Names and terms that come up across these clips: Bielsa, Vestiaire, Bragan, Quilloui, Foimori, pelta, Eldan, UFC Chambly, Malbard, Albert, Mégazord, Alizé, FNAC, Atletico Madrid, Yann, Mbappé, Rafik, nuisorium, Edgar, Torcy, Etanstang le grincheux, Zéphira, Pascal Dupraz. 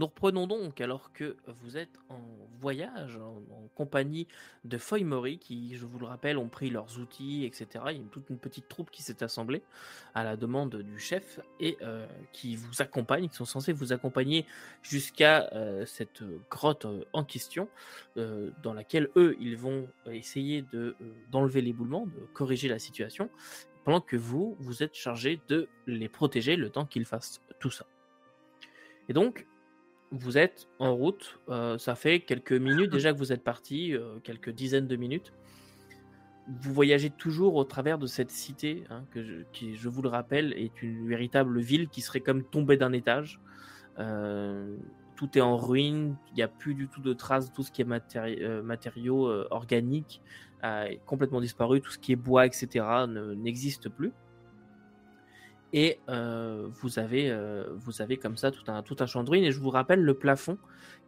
Nous reprenons donc alors que vous êtes en voyage, en compagnie de Foimori qui, je vous le rappelle, ont pris leurs outils, etc. Il y a toute une petite troupe qui s'est assemblée à la demande du chef et qui vous accompagne, qui sont censés vous accompagner jusqu'à cette grotte en question, dans laquelle eux, ils vont essayer d'enlever l'éboulement, de corriger la situation, pendant que vous, vous êtes chargé de les protéger le temps qu'ils fassent tout ça. Et donc, vous êtes en route, ça fait quelques minutes déjà que vous êtes partis, quelques dizaines de minutes. Vous voyagez toujours au travers de cette cité, hein, qui, je vous le rappelle, est une véritable ville qui serait comme tombée d'un étage. Tout est en ruine, il n'y a plus du tout de traces, tout ce qui est matériaux organiques est complètement disparu, tout ce qui est bois, etc. n'existe plus. Et vous avez comme ça tout un champ de ruines. Et je vous rappelle le plafond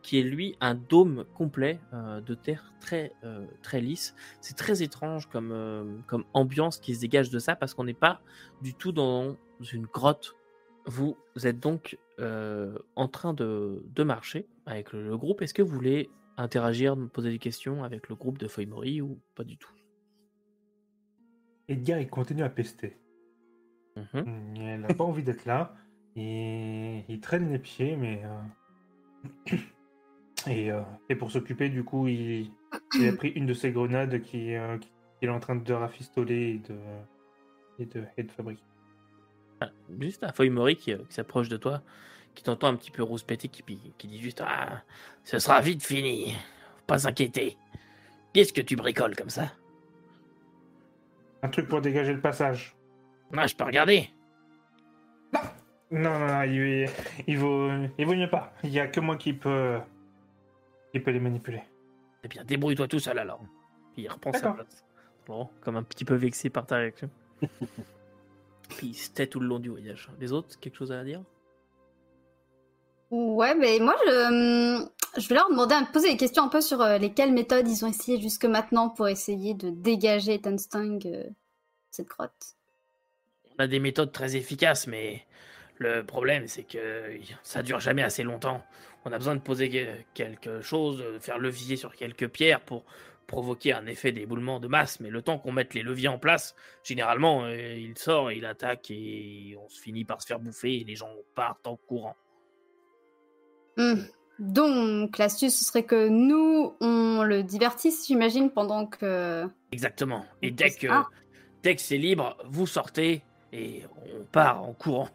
qui est lui un dôme complet de terre très lisse. C'est très étrange comme ambiance qui se dégage de ça parce qu'on n'est pas du tout dans une grotte. Vous êtes donc en train de marcher avec le groupe. Est-ce que vous voulez interagir, poser des questions avec le groupe de Foimori ou pas du tout? Edgar, il continue à pester. Elle n'a pas envie d'être là et il traîne les pieds mais et pour s'occuper du coup il a pris une de ces grenades qu'il est en train de rafistoler et de fabriquer. Juste un Foimori qui s'approche de toi, qui t'entend un petit peu rouspéter, qui dit juste: ah, ce sera vite fini, faut pas s'inquiéter. Qu'est-ce que tu bricoles comme ça? Un truc pour dégager le passage. Ah, je peux regarder. Non, il vaut mieux pas. Il n'y a que moi qui peut les manipuler. Eh bien, débrouille-toi tout seul alors. Puis il reprend sa place. Bon, comme un petit peu vexé par ta réaction. Puis il se tait tout le long du voyage. Les autres, quelque chose à dire? Ouais, mais moi, je vais leur demander à me poser des questions un peu sur lesquelles méthodes ils ont essayé jusque maintenant pour essayer de dégager Etanstang, cette grotte. On a des méthodes très efficaces, mais le problème, c'est que ça dure jamais assez longtemps. On a besoin de poser quelque chose, de faire levier sur quelques pierres pour provoquer un effet d'éboulement de masse. Mais le temps qu'on mette les leviers en place, généralement, il sort, il attaque et on se finit par se faire bouffer et les gens partent en courant. Donc, l'astuce, ce serait que nous, on le divertisse, j'imagine, pendant que... Exactement. Et dès que c'est libre, vous sortez... Et on part en courant.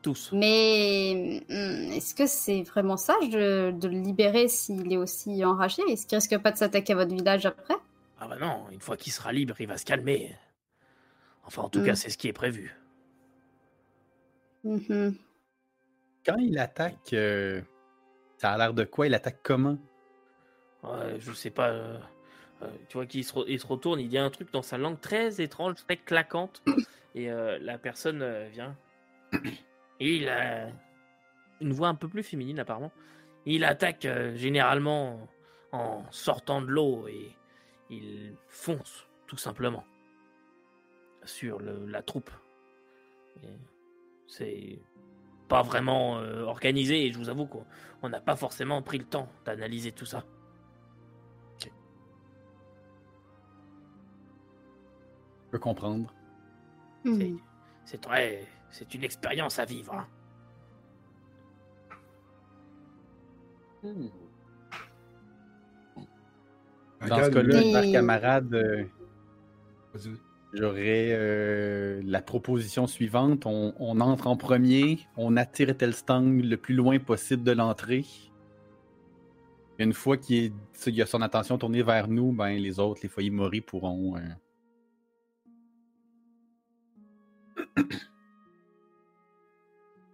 Tous. Mais est-ce que c'est vraiment sage de le libérer s'il est aussi enragé? Est-ce qu'il risque pas de s'attaquer à votre village après? Ah bah non, une fois qu'il sera libre, il va se calmer. Enfin, en tout cas, c'est ce qui est prévu. Quand il attaque, ça a l'air de quoi? Il attaque comment? Je sais pas... tu vois qu'il se retourne, il dit un truc dans sa langue très étrange, très claquante. Et la personne vient. Il a une voix un peu plus féminine apparemment. Il attaque généralement en sortant de l'eau et il fonce tout simplement sur la troupe. Et c'est pas vraiment organisé et je vous avoue qu'on n'a pas forcément pris le temps d'analyser tout ça. Je peux comprendre. C'est une expérience à vivre. Hein. Dans ce cas-là, chers camarades, j'aurais la proposition suivante. On entre en premier, on attire Etanstang le plus loin possible de l'entrée. Une fois qu'il a son attention tournée vers nous, ben, les autres, les Foimori pourront...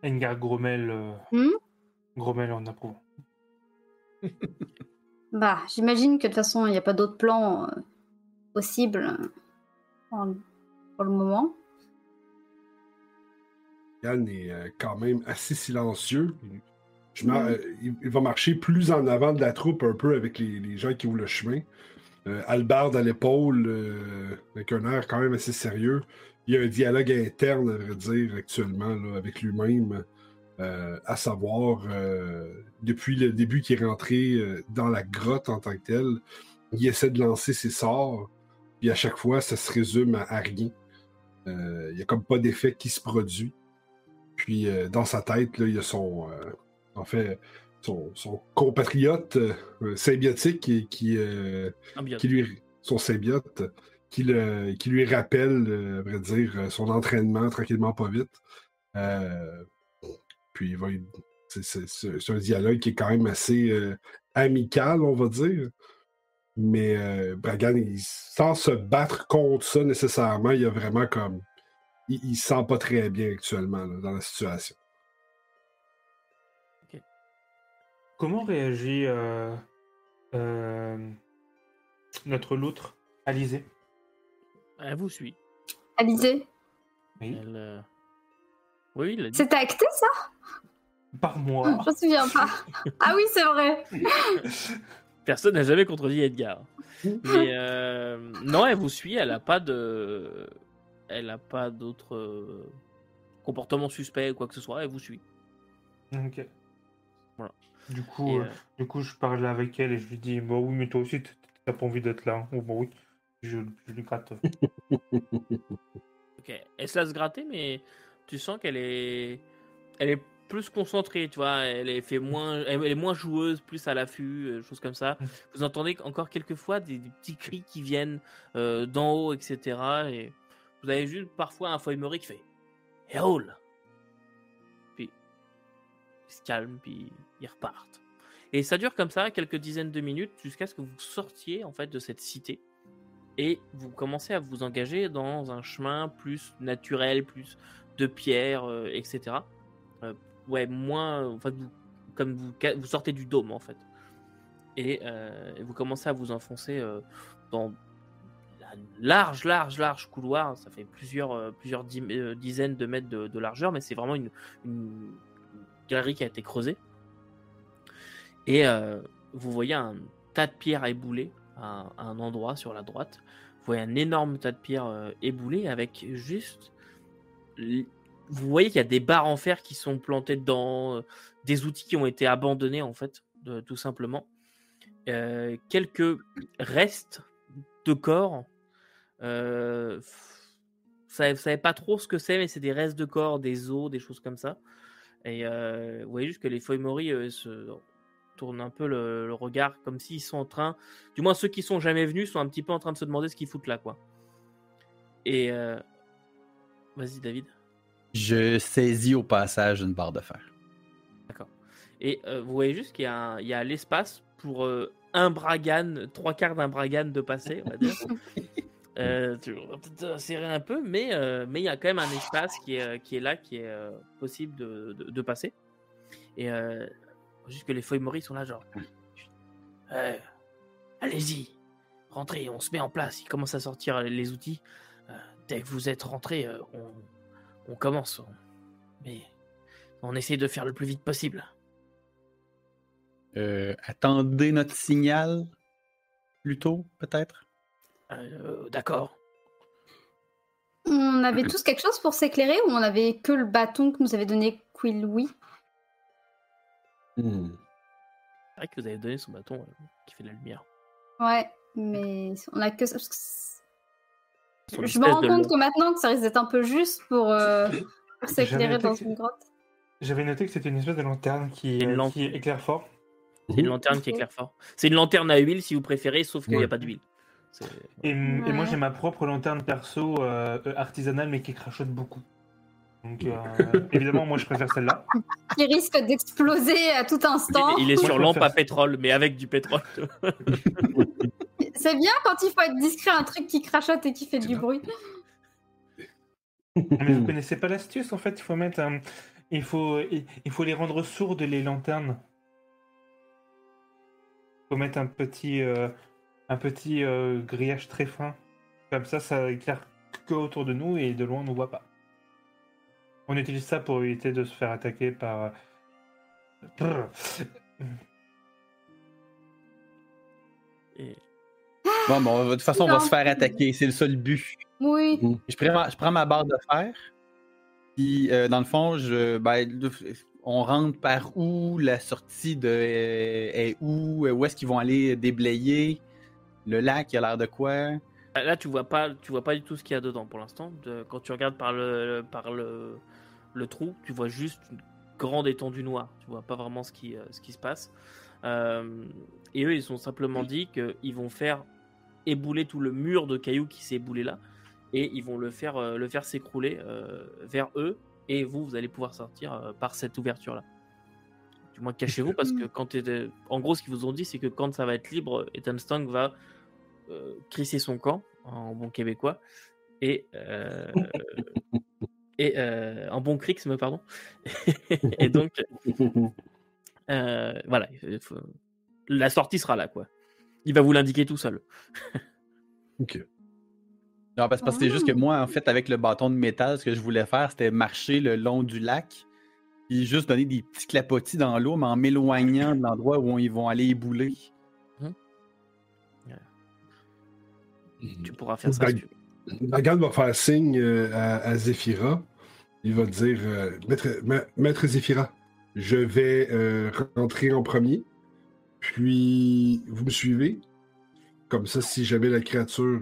Edgar grommelle en approuvant. Bah, j'imagine que de toute façon, il n'y a pas d'autre plan possible pour le moment. Yann est quand même assez silencieux. Il va marcher plus en avant de la troupe un peu avec les gens qui ouvrent le chemin. Albert à l'épaule, avec un air quand même assez sérieux. Il y a un dialogue interne, à vrai dire, actuellement, là, avec lui-même. à savoir, depuis le début qu'il est rentré dans la grotte en tant que tel, il essaie de lancer ses sorts, puis à chaque fois, ça se résume à rien. Il n'y a comme pas d'effet qui se produit. Puis dans sa tête, là, il y a son... son compatriote symbiotique qui lui rappelle, à vrai dire, son entraînement tranquillement pas vite. Puis c'est un dialogue qui est quand même assez amical, on va dire. Mais Bragan, sans se battre contre ça nécessairement, il y a vraiment comme... Il se sent pas très bien actuellement là, dans la situation. Comment réagit notre loutre, Alizé? Elle vous suit. Alizé? Oui. Elle, oui, il a dit. C'était acté, ça? Par moi. Je me souviens pas. Ah oui, c'est vrai. Personne n'a jamais contredit Edgar. Mais non, elle vous suit, elle n'a pas d'autres comportements suspects ou quoi que ce soit, elle vous suit. Ok. Voilà. Du coup, je parle avec elle et je lui dis, bah oui, mais toi aussi, t'as pas envie d'être là. Hein. Oh, bah oui, je lui gratte. Ok, elle se laisse gratter, mais tu sens qu'elle est plus concentrée, tu vois. Elle est moins joueuse, plus à l'affût, choses comme ça. Vous entendez encore quelques fois des petits cris qui viennent d'en haut, etc. Et vous avez juste parfois un Foimori qui fait, hey, oh là! Puis, il se calme, puis. Ils repartent. Et ça dure comme ça quelques dizaines de minutes jusqu'à ce que vous sortiez en fait de cette cité et vous commencez à vous engager dans un chemin plus naturel, plus de pierre, etc. Vous sortez du dôme en fait. Et vous commencez à vous enfoncer dans un large couloir. Ça fait plusieurs dizaines de mètres de largeur, mais c'est vraiment une galerie qui a été creusée. Et vous voyez un tas de pierres éboulées à un endroit sur la droite. Vous voyez un énorme tas de pierres éboulées avec juste... Vous voyez qu'il y a des barres en fer qui sont plantées dedans, des outils qui ont été abandonnés en fait, tout simplement. Quelques restes de corps. Vous ne savez pas trop ce que c'est, mais c'est des restes de corps, des os, des choses comme ça. Et vous voyez juste que les Foimori tournent un peu le regard comme s'ils sont en train, du moins ceux qui sont jamais venus sont un petit peu en train de se demander ce qu'ils foutent là quoi. Et vas-y David. Je saisis au passage une barre de fer. D'accord. Et vous voyez juste qu'il y a, l'espace pour un Bragan, 3/4 d'un Bragan de passer on va dire. Tu vas peut-être serrer un peu mais il y a quand même un espace qui est possible de passer. Et juste que les Foimori sont là, genre. Allez-y, rentrez, on se met en place. Ils commencent à sortir les outils. Dès que vous êtes rentrés, on commence. Mais on essaie de faire le plus vite possible. Attendez notre signal plus tôt, peut-être. D'accord. On avait tous quelque chose pour s'éclairer ou on avait que le bâton que nous avait donné Quilloui? C'est vrai que vous avez donné son bâton qui fait de la lumière. Ouais, mais on a que ça. Je me rends compte que maintenant que ça risque d'être un peu juste pour s'éclairer dans une grotte. J'avais noté que c'était une espèce de lanterne qui éclaire fort. C'est une lanterne qui éclaire fort. C'est une lanterne à huile si vous préférez, sauf qu'il n'y a pas d'huile. Et moi j'ai ma propre lanterne perso artisanale mais qui crachote beaucoup. Donc évidemment moi je préfère celle-là. Qui risque d'exploser à tout instant. Il est sur lampe à pétrole mais avec du pétrole. C'est bien quand il faut être discret, un truc qui crachote et qui fait du bruit. Mais vous connaissez pas l'astuce en fait, il faut mettre il faut les rendre sourdes les lanternes. Il faut mettre un petit grillage très fin. Comme ça éclaire que autour de nous et de loin on ne voit pas. On utilise ça pour éviter de se faire attaquer par... Bon, de toute façon, on va se faire attaquer. C'est le seul but. Oui. Je prends ma barre de fer. Puis, dans le fond, on rentre par où, la sortie de est où est-ce qu'ils vont aller déblayer, le lac, il a l'air de quoi? Là, tu vois pas du tout ce qu'il y a dedans pour l'instant. Quand tu regardes par le trou, tu vois juste une grande étendue noire. Tu vois pas vraiment ce qui se passe. Et eux, ils ont simplement dit qu'ils vont faire ébouler tout le mur de cailloux qui s'est éboulé là, et ils vont le faire s'écrouler vers eux. Et vous allez pouvoir sortir par cette ouverture-là. Du moins, cachez-vous, parce que en gros, ce qu'ils vous ont dit, c'est que quand ça va être libre, Etanstang va crisser son camp, en bon québécois, et en bon crixme, pardon. Et donc, voilà, la sortie sera là, quoi. Il va vous l'indiquer tout seul. Ok. Non, parce que c'est juste que moi, en fait, avec le bâton de métal, ce que je voulais faire, c'était marcher le long du lac et juste donner des petits clapotis dans l'eau, mais en m'éloignant de l'endroit où ils vont aller ébouler. Tu pourras faire ça. Bragan va faire signe à Zéphira. Il va dire Maître Zéphira, je vais rentrer en premier, puis vous me suivez. Comme ça, si jamais la créature...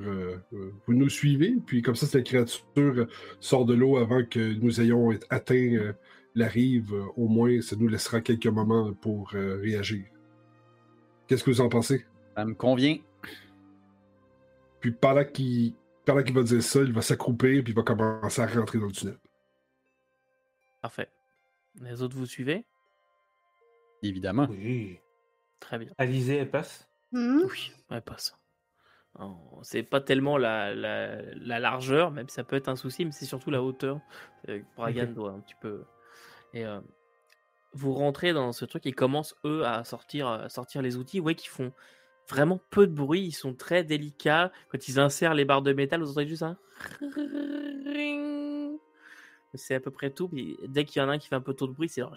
vous nous suivez, puis comme ça, si la créature sort de l'eau avant que nous ayons atteint la rive, au moins, ça nous laissera quelques moments pour réagir. Qu'est-ce que vous en pensez? Ça me convient. Puis pendant qu'il va dire ça, il va s'accroupir, puis il va commencer à rentrer dans le tunnel. Parfait. Les autres, vous suivez? Évidemment. Oui. Très bien. Alizé, elle passe? Oui, elle passe. Oh, c'est pas tellement la largeur, même ça peut être un souci, mais c'est surtout la hauteur. Bragan doit un petit peu. Et vous rentrez dans ce truc, ils commencent eux à sortir les outils, ouais, qui font vraiment peu de bruit, ils sont très délicats. Quand ils insèrent les barres de métal, vous entendez juste un. C'est à peu près tout. Puis dès qu'il y en a un qui fait un peu trop de bruit, c'est genre.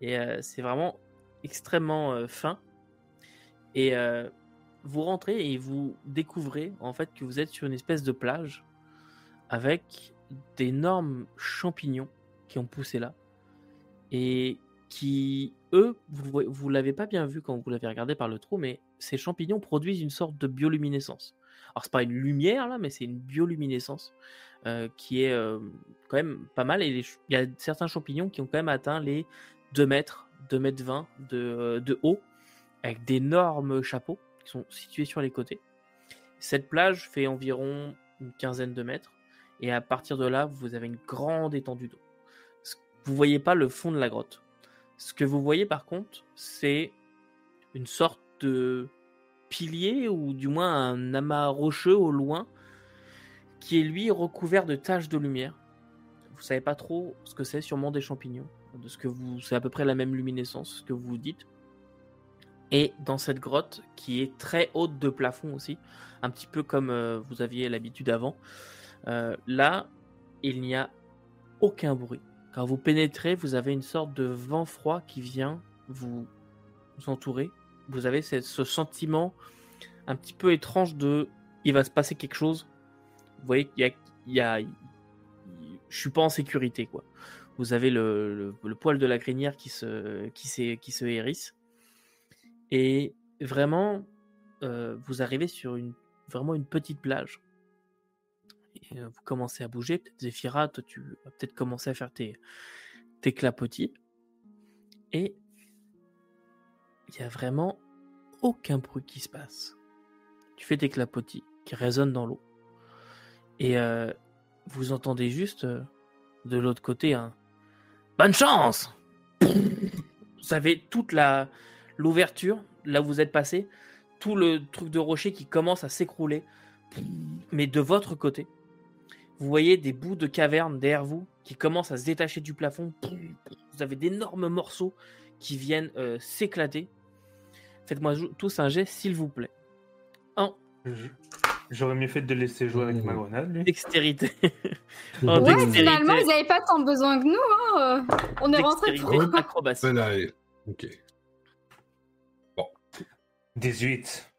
Et c'est vraiment extrêmement fin. Et vous rentrez et vous découvrez en fait que vous êtes sur une espèce de plage avec d'énormes champignons qui ont poussé là et qui, eux, vous l'avez pas bien vu quand vous l'avez regardé par le trou, mais ces champignons produisent une sorte de bioluminescence. Alors c'est pas une lumière là, mais c'est une bioluminescence qui est quand même pas mal. Et il y a certains champignons qui ont quand même atteint les 2 mètres 20 de haut, avec d'énormes chapeaux qui sont situés sur les côtés. Cette plage fait environ une quinzaine de mètres, et à partir de là, vous avez une grande étendue d'eau. Vous ne voyez pas le fond de la grotte. Ce que vous voyez par contre, c'est une sorte de pilier, ou du moins un amas rocheux au loin, qui est lui recouvert de taches de lumière. Vous ne savez pas trop ce que c'est, sûrement des champignons. C'est à peu près la même luminescence, ce que vous dites. Et dans cette grotte, qui est très haute de plafond aussi, un petit peu comme vous aviez l'habitude avant, là, il n'y a aucun bruit. Quand vous pénétrez, vous avez une sorte de vent froid qui vient vous entourer. Vous avez ce sentiment un petit peu étrange de « il va se passer quelque chose ». Vous voyez qu'il y a « je suis pas en sécurité ». Quoi. Vous avez le poil de la crinière qui se hérisse. Et vraiment, vous arrivez sur une petite plage. Et, vous commencez à bouger. Peut-être Zéphira, toi, tu vas peut-être commencer à faire tes clapotis. Et il n'y a vraiment aucun bruit qui se passe. Tu fais tes clapotis qui résonnent dans l'eau. Et vous entendez juste de l'autre côté un « Bonne chance !» Vous avez toute l'ouverture, là où vous êtes passé, tout le truc de rocher qui commence à s'écrouler, mais de votre côté, vous voyez des bouts de caverne derrière vous qui commencent à se détacher du plafond. Vous avez d'énormes morceaux qui viennent s'éclater. Faites-moi tous un jet, s'il vous plaît. J'aurais mieux fait de laisser jouer avec ma grenade, lui. Dextérité. Ouais, dextérité. Finalement, ils n'avaient pas tant besoin que nous. Hein. On est rentré pour eux. Acrobatie. Ok. 18.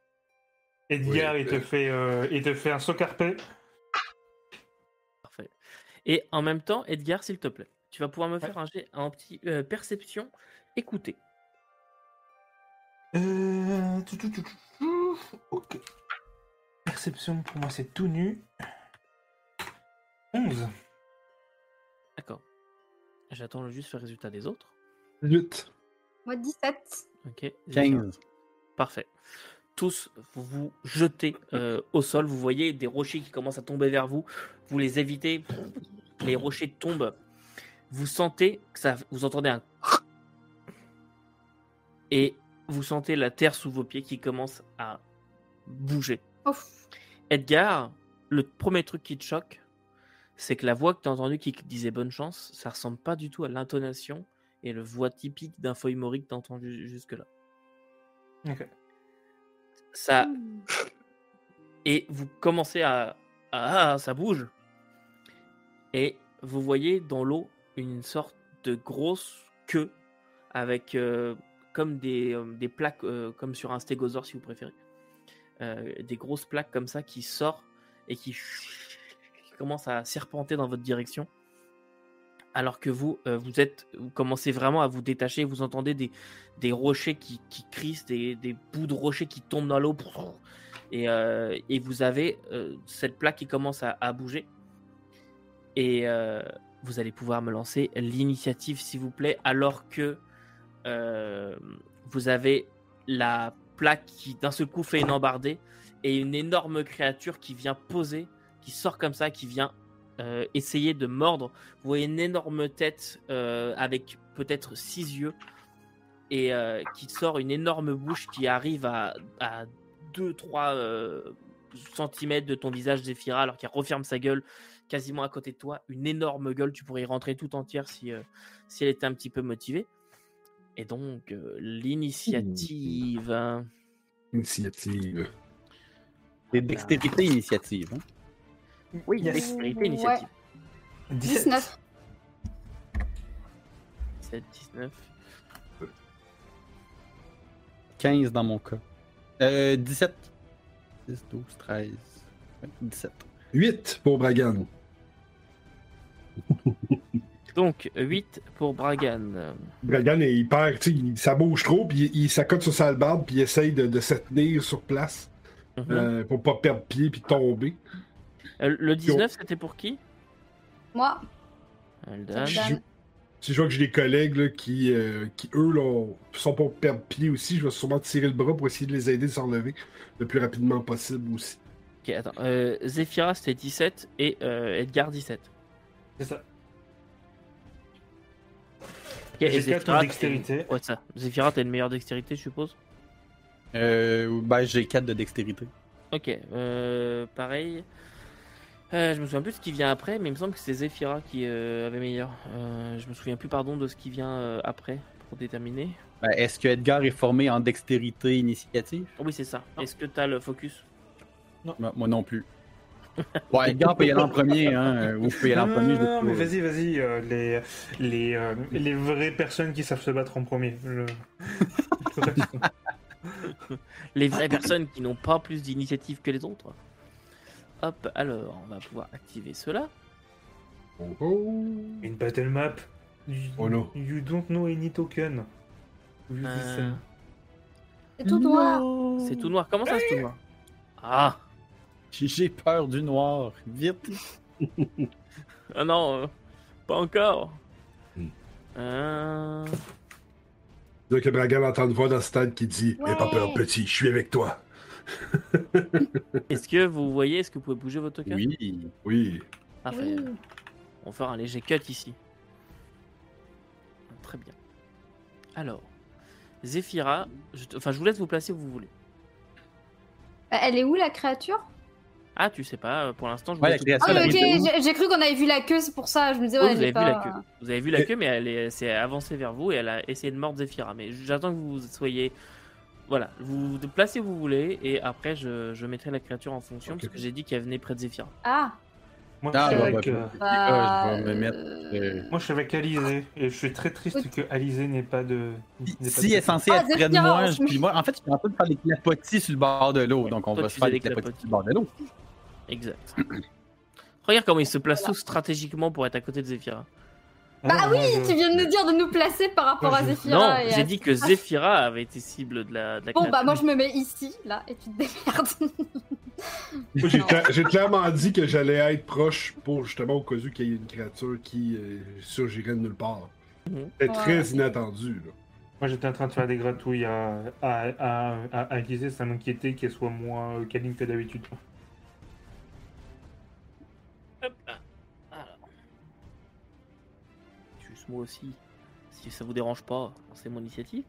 Edgar, oui, il te fait un saut carpé. Parfait. Et en même temps, Edgar, s'il te plaît, Tu vas pouvoir me faire un jet en petit perception. Écoutez. Ok. Perception, pour moi, c'est tout nu. 11. D'accord. J'attends juste le résultat des autres. 8. Moi, 17. Ok. 15. Parfait. Tous vous vous jetez au sol. Vous voyez des rochers qui commencent à tomber vers vous. Vous les évitez. Les rochers tombent. Vous sentez que ça. Vous entendez un. Et vous sentez la terre sous vos pieds qui commence à bouger. Ouf. Edgar, le premier truc qui te choque, c'est que la voix que tu as entendue qui disait bonne chance, ça ressemble pas du tout à l'intonation et le voix typique d'un Foimori que tu as entendu jusque-là. Ok. Ça. Et vous commencez à. Ah, ça bouge. Et vous voyez dans l'eau une sorte de grosse queue avec comme des plaques, comme sur un stégosaure si vous préférez. Des grosses plaques comme ça qui sortent et qui commencent à serpenter dans votre direction. Alors que vous, vous commencez vraiment à vous détacher. Vous entendez des rochers qui crissent, des bouts de rochers qui tombent dans l'eau. Et vous avez cette plaque qui commence à bouger. Et vous allez pouvoir me lancer l'initiative, s'il vous plaît, alors que vous avez la plaque qui, d'un seul coup, fait une embardée et une énorme créature qui vient poser, qui sort comme ça, qui vient essayer de mordre. Vous voyez une énorme tête avec peut-être 6 yeux et qui sort une énorme bouche qui arrive à 2-3 centimètres de ton visage, Zéphira, alors qu'elle referme sa gueule quasiment à côté de toi. Une énorme gueule, tu pourrais y rentrer tout entière si elle était un petit peu motivée. Et donc, l'initiative. Initiative. C'est dextérité initiative. Hein. Oui, dextérité initiative. 19. 17, 19. 15 dans mon cas. 17. 10, 12, 13. 17. 8 pour Bragan. Donc, 8 pour Bragan. Bragan est hyper, tu sais, ça bouge trop, puis il s'accote sur sa hallebarde, puis il essaye de se tenir sur place pour pas perdre pied puis tomber. Le 19, c'était pour qui? Moi. Si je vois que j'ai des collègues là, qui eux, là, sont pour perdre pied aussi, je vais sûrement tirer le bras pour essayer de les aider à s'enlever le plus rapidement possible aussi. Ok, attends. Zéphira, c'était 17 et Edgar, 17. C'est ça. Okay, j'ai ton dextérité. Ouais, ça. Zéphira, t'as une meilleure dextérité, je suppose? J'ai 4 de dextérité. Ok, pareil. Je me souviens plus de ce qui vient après, mais il me semble que c'est Zéphira qui avait meilleur. Je me souviens plus, pardon, de ce qui vient après pour déterminer. Est-ce que Edgar est formé en dextérité initiative? Oui, c'est ça. Non. Est-ce que t'as le focus? Non. Bah, moi non plus. Bon, Edgar peut y aller en premier, hein. Ou peut y aller en premier. Non, mais vas-y. Les vraies personnes qui savent se battre en premier. Les vraies personnes qui n'ont pas plus d'initiative que les autres. Hop, alors, on va pouvoir activer cela. Une battle map. You don't know any token. C'est tout noir. No. C'est tout noir. Comment ça, c'est tout noir? Ah! J'ai peur du noir. Vite. Ah non, pas encore. Donc que Bragan entend une voix dans ce stade qui dit ouais. « N'aie pas peur, petit, je suis avec toi. » Est-ce que vous pouvez bouger votre token? Oui. Parfait. Oui. On va faire un léger cut ici. Très bien. Alors, Zéphira, je vous laisse vous placer où vous voulez. Elle est où, la créature? Ah, tu sais pas, pour l'instant, je vous laisse... j'ai cru qu'on avait vu la queue, c'est pour ça, je me disais... Vous avez vu la queue, mais elle s'est avancée vers vous et elle a essayé de mordre Zéphira. Mais j'attends que vous soyez... Voilà, vous vous placez où vous voulez et après, je mettrai la créature en fonction parce que j'ai dit qu'elle venait près de Zéphira. Ah! Moi, je suis avec Alizé et je suis très triste que Alizé n'ait pas de... Si elle est censée être près de moi, en fait, je suis en train de faire des clapotis sur le bord de l'eau, donc on va se faire des clapotis sur le bord de l'eau. Exact. Regarde comment ils se placent tous stratégiquement pour être à côté de Zéphira. Bah oui, tu viens de nous dire de nous placer par rapport à Zéphira. Non, j'ai dit que Zéphira avait été cible de la créature. Bah moi je me mets ici, là, et tu te démerdes. J'ai clairement dit que j'allais être proche pour justement au cas où qu'il y ait une créature qui surgirait de nulle part. C'était très inattendu, là. Moi j'étais en train de faire des gratouilles à Alizé, ça m'inquiétait qu'elle soit moins câline que d'habitude. Hop là. Alors. Juste moi aussi. Si ça vous dérange pas, c'est mon initiative.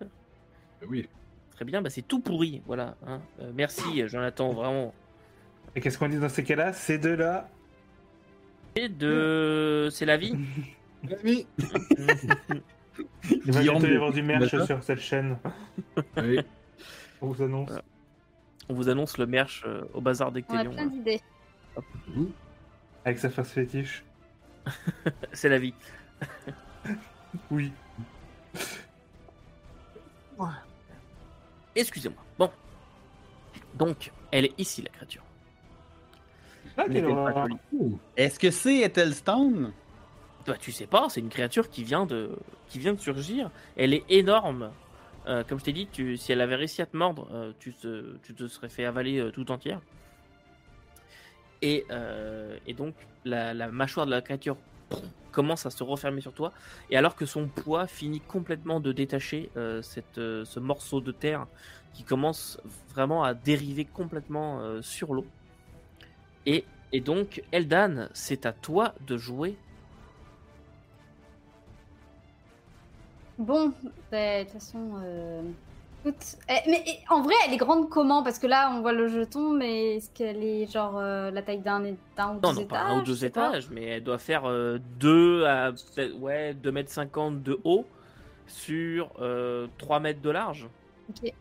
Oui. Très bien, bah c'est tout pourri, voilà. Hein. Merci Jonathan, vraiment. Et qu'est-ce qu'on dit dans ces cas-là? Ces deux-là. Et de... C'est la vie. La vie. Il va bientôt y avoir du merch sur cette chaîne. Oui. On vous annonce. On vous annonce le merch au bazar des Télions. On a plein d'idées. Avec sa face fétiche. C'est la vie. Oui. Excusez-moi. Bon. Donc, elle est ici, la créature. Est-ce que c'est Etanstang? Bah, tu sais pas, c'est une créature qui vient de surgir. Elle est énorme. Comme je t'ai dit, si elle avait réussi à te mordre, tu te serais fait avaler tout entière. Et donc, la mâchoire de la créature commence à se refermer sur toi. Et alors que son poids finit complètement de détacher ce morceau de terre qui commence vraiment à dériver complètement sur l'eau. Et donc, Eldan, c'est à toi de jouer. Bon, de toute façon, écoute, mais en vrai, elle est grande comment? Parce que là, on voit le jeton, mais est-ce qu'elle est genre la taille d'un ou deux étages? Non, pas un ou deux étages, mais elle doit faire 2,50 m de haut sur 3 mètres de large. Ok.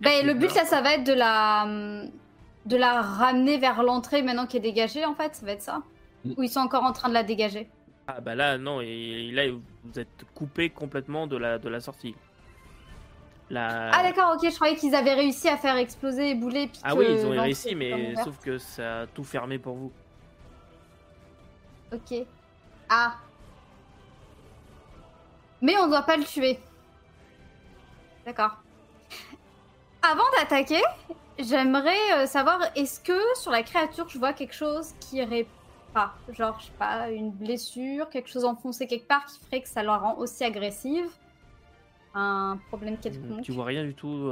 Ben, le but, là, ça va être de la ramener vers l'entrée maintenant qui est dégagée, en fait, ça va être ça? Ou ils sont encore en train de la dégager? Ah bah là non, et là vous êtes coupé complètement de la sortie. Ah d'accord, ok, je croyais qu'ils avaient réussi à faire exploser et bouler. Ah oui, ils ont réussi, mais sauf que ça a tout fermé pour vous. Ok. Ah. Mais on doit pas le tuer. D'accord. Avant d'attaquer, j'aimerais savoir, est-ce que sur la créature je vois quelque chose qui répond? Genre, je sais pas, une blessure, quelque chose enfoncé quelque part qui ferait que ça la rend aussi agressive. Un problème quelconque. Tu vois rien du tout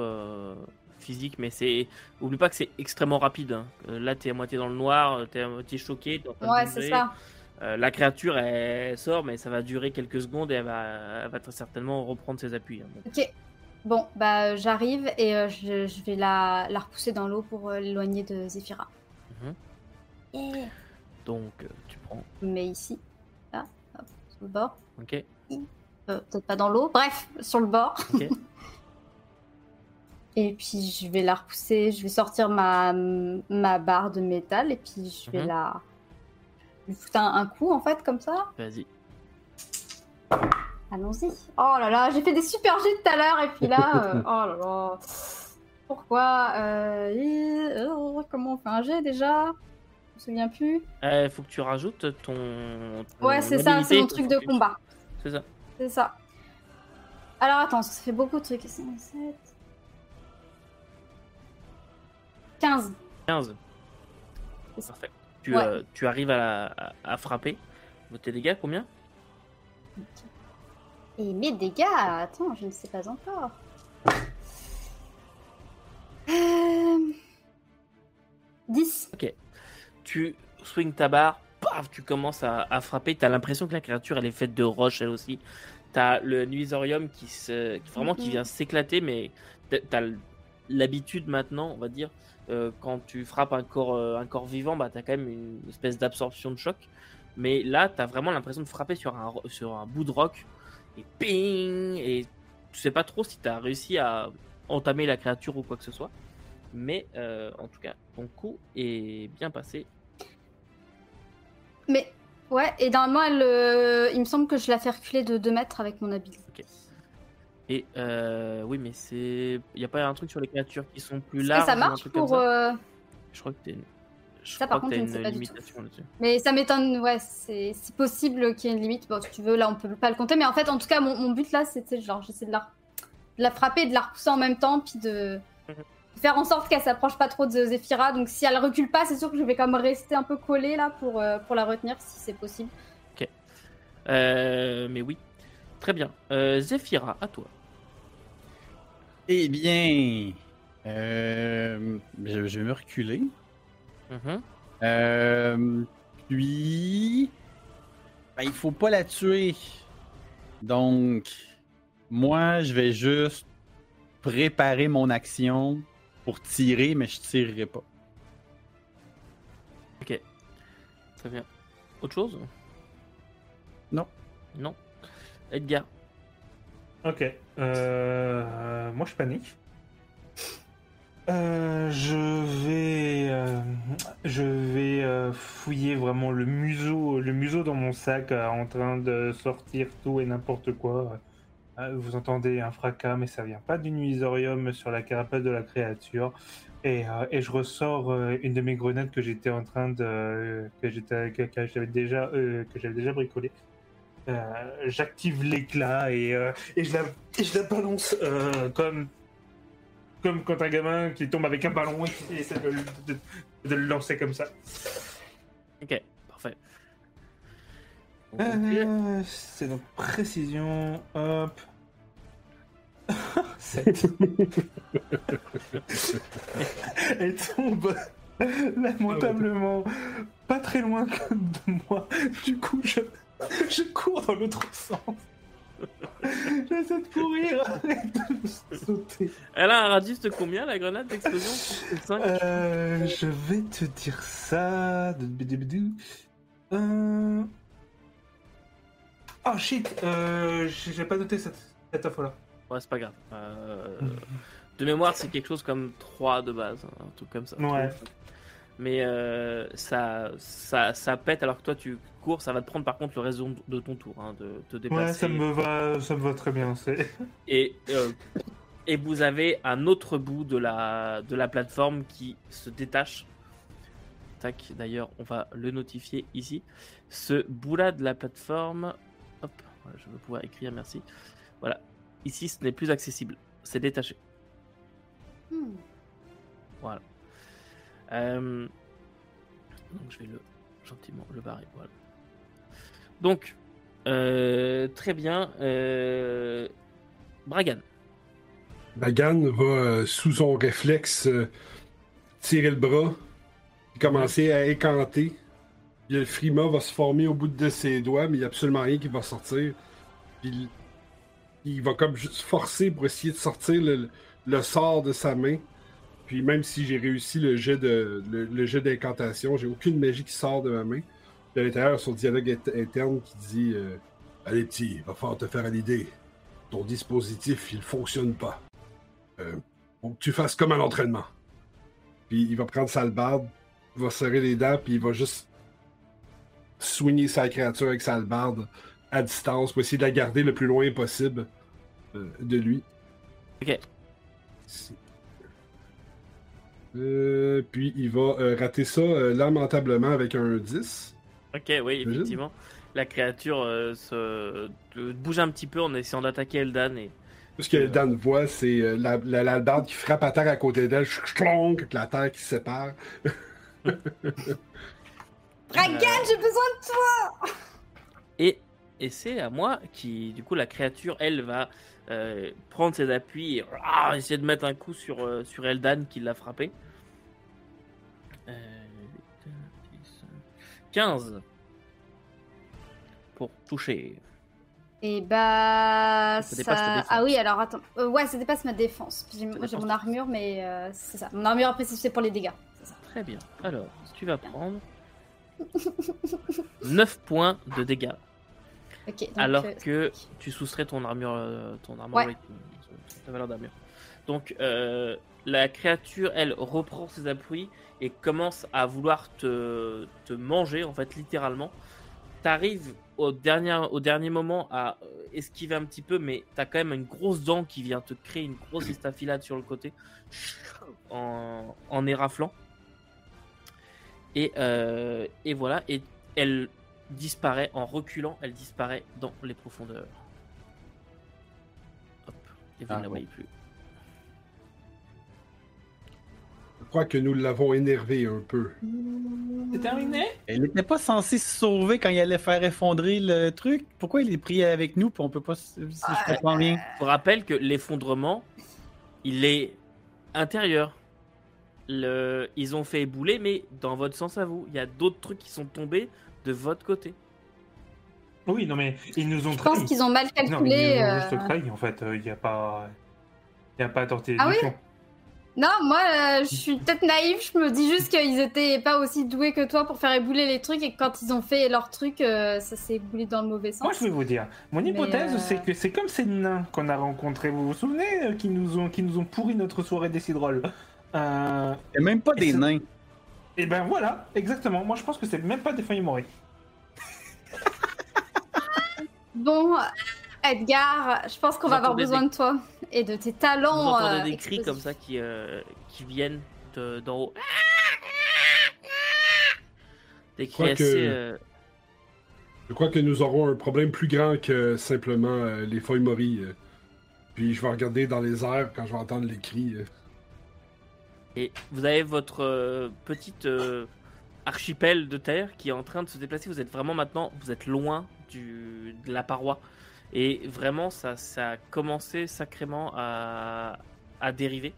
physique, mais c'est. Oublie pas que c'est extrêmement rapide. Hein. Là, t'es à moitié dans le noir, t'es à moitié choqué. Ouais, c'est ça. La créature, elle sort, mais ça va durer quelques secondes et elle va très certainement reprendre ses appuis. Hein. Ok. Bon, bah, j'arrive et je vais la repousser dans l'eau pour l'éloigner de Zéphira. Yeah. Donc, tu prends. Mais ici, là, hop, sur le bord. Ok. Peut-être pas dans l'eau. Bref, sur le bord. Ok. Et puis, je vais la repousser. Je vais sortir ma barre de métal et puis je vais la lui foutre un coup, en fait, comme ça. Vas-y. Allons-y. Oh là là, j'ai fait des super jets tout à l'heure et puis là, oh là là. Pourquoi comment on fait un jet déjà? Je me souviens plus. Faut que tu rajoutes ton ouais, c'est ça, c'est mon truc de combat. C'est ça. C'est ça. Alors attends, ça fait beaucoup de trucs. 5, 7... 15. 15. C'est parfait. Tu arrives à frapper. Tes dégâts, combien? Et mes dégâts, attends, je ne sais pas encore. Euh... 10. Ok. Tu swings ta barre, paf, tu commences à frapper. T'as l'impression que la créature, elle est faite de roche, elle aussi. T'as le nuisorium qui vient s'éclater, mais t'as l'habitude maintenant, on va dire, quand tu frappes un corps vivant, bah t'as quand même une espèce d'absorption de choc. Mais là, t'as vraiment l'impression de frapper sur un bout de roc et ping. Et tu sais pas trop si t'as réussi à entamer la créature ou quoi que ce soit. Mais en tout cas, ton coup est bien passé. Mais, ouais, et normalement, il me semble que je la fais reculer de 2 mètres avec mon habilité. Okay. Et, oui, mais c'est... Il n'y a pas un truc sur les créatures qui sont plus larges? Est-ce que ça marche pour... Je crois que t'es... Ça par contre, je ne sais pas du tout. Mais ça m'étonne, ouais, c'est possible qu'il y ait une limite. Bon, si tu veux, là, on peut pas le compter. Mais en fait, en tout cas, mon but là, c'était genre, j'essaie de la frapper et de la repousser en même temps, puis de faire en sorte qu'elle s'approche pas trop de Zéphira. Donc, si elle recule pas, c'est sûr que je vais quand même rester un peu collée là pour la retenir, si c'est possible. Ok. Mais oui. Très bien. Zéphira, à toi. Eh bien, je vais me reculer. Puis, ben, il faut pas la tuer. Donc, moi, je vais juste préparer mon action pour tirer, mais je tirerai pas. Ok. Très bien. Autre chose? Non. Non. Edgar. Ok. Moi, je panique. Je vais fouiller vraiment le museau dans mon sac, en train de sortir tout et n'importe quoi. Vous entendez un fracas, mais ça vient pas du nuisorium sur la carapace de la créature. Et je ressors une de mes grenades que j'étais en train de que j'avais déjà bricolée. J'active l'éclat et je la balance comme quand un gamin qui tombe avec un ballon et essaie de le lancer comme ça. Ok, parfait. C'est donc précision, hop. 7. Elle tombe lamentablement pas très loin de moi. Du coup, je cours dans l'autre sens. J'essaie de courir, arrête de sauter. Elle a un radius de combien la grenade d'explosion? 5. Je vais te dire ça. Oh shit, j'ai pas noté cette info là. Ouais, c'est pas grave. De mémoire, c'est quelque chose comme 3 de base, un truc comme ça. Ouais. Mais ça pète alors que toi tu cours, ça va te prendre par contre le reste de ton tour, hein, de te déplacer. Ouais, ça me va très bien. Et vous avez un autre bout de la plateforme qui se détache. Tac, d'ailleurs, on va le notifier ici. Ce bout-là de la plateforme, hop, je vais pouvoir écrire, merci. Voilà, ici ce n'est plus accessible, c'est détaché. Voilà. Donc je vais gentiment le barrer, voilà. Donc très bien. Bragan va sous son réflexe tirer le bras, commencer à écanter. Puis le frima va se former au bout de ses doigts, mais il n'y a absolument rien qui va sortir. Puis il va comme juste forcer pour essayer de sortir le sort de sa main. Puis même si j'ai réussi le jet d'incantation, j'ai aucune magie qui sort de ma main. Puis à l'intérieur, son dialogue interne qui dit allez petit, va falloir te faire à l'idée. Ton dispositif, il fonctionne pas. Faut que tu fasses comme à l'entraînement. Puis il va prendre sa hallebarde, il va serrer les dents, puis il va juste soigner sa créature avec sa hallebarde à distance pour essayer de la garder le plus loin possible de lui. Ok. Puis il va rater ça lamentablement avec un 10. Ok, oui, effectivement. La créature se bouge un petit peu en essayant d'attaquer Eldan. Ce que Eldan voit, c'est la hallebarde qui frappe à terre à côté d'elle, chlonk, la terre qui se sépare. Bragan, j'ai besoin de toi! Et c'est à moi qui, du coup, la créature, elle, va prendre ses appuis et essayer de mettre un coup sur Eldan qui l'a frappé. 15 pour toucher. Et bah ça... Ah oui, alors attends. Ouais, ça dépasse ma défense. J'ai mon armure, mais c'est ça. Mon armure après c'est pour les dégâts. C'est ça. Très bien. Alors, tu vas prendre 9 points de dégâts. Okay, donc alors que tu soustrais ton armure ouais. Ta valeur d'armure. Donc la créature, elle reprend ses appuis et commence à vouloir te manger en fait littéralement. T'arrives au dernier moment à esquiver un petit peu, mais t'as quand même une grosse dent qui vient te créer une grosse estafilade sur le côté en éraflant. et voilà, et elle disparaît en reculant, elle disparaît dans les profondeurs. Hop, et vous ne la voyez plus. Je crois que nous l'avons énervé un peu. C'est terminé? Il n'était pas censé se sauver quand il allait faire effondrer le truc. Pourquoi il est pris avec nous? On peut pas. Je comprends rien. Je rappelle que l'effondrement, il est intérieur. Ils ont fait ébouler, mais dans votre sens à vous. Il y a d'autres trucs qui sont tombés de votre côté. Oui, non mais ils nous ont. Je pense qu'ils ont mal calculé. Non, ils ont juste trahi en fait. Il n'y a pas. Il n'y a pas à tenter. Ah oui. Non, moi, je suis peut-être naïve, je me dis juste qu'ils étaient pas aussi doués que toi pour faire ébouler les trucs et que quand ils ont fait leur truc, ça s'est éboulé dans le mauvais sens. Moi, je vais vous dire, mon hypothèse, c'est que c'est comme ces nains qu'on a rencontrés, vous vous souvenez, qui nous ont pourri notre soirée des sidrolles. Et même pas des nains. Et ben voilà, exactement. Moi, je pense que c'est même pas des Foimori. Bon, Edgar, je pense qu'on va avoir besoin de toi. Et de tes talents. Vous entendez des cris comme ça qui viennent d'en haut. Des cris assez. Je crois que nous aurons un problème plus grand que simplement les Foimori. Puis je vais regarder dans les airs quand je vais entendre les cris. Et vous avez votre petite archipel de terre qui est en train de se déplacer. Vous êtes vraiment maintenant, vous êtes loin de la paroi. Et vraiment, ça a commencé sacrément à dériver.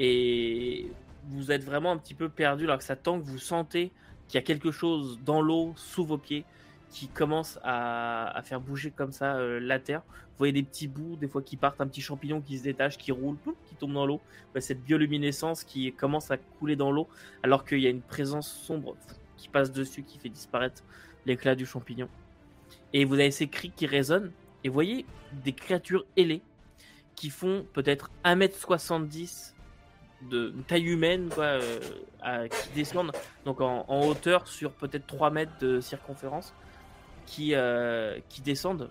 Et vous êtes vraiment un petit peu perdu, alors que ça tangue, vous sentez qu'il y a quelque chose dans l'eau, sous vos pieds, qui commence à faire bouger comme ça la terre. Vous voyez des petits bouts, des fois qui partent, un petit champignon qui se détache, qui roule, qui tombe dans l'eau. Cette bioluminescence qui commence à couler dans l'eau, alors qu'il y a une présence sombre qui passe dessus, qui fait disparaître l'éclat du champignon. Et vous avez ces cris qui résonnent, et vous voyez des créatures ailées qui font peut-être 1m70 de taille humaine, quoi, qui descendent donc en hauteur sur peut-être 3 mètres de circonférence, qui descendent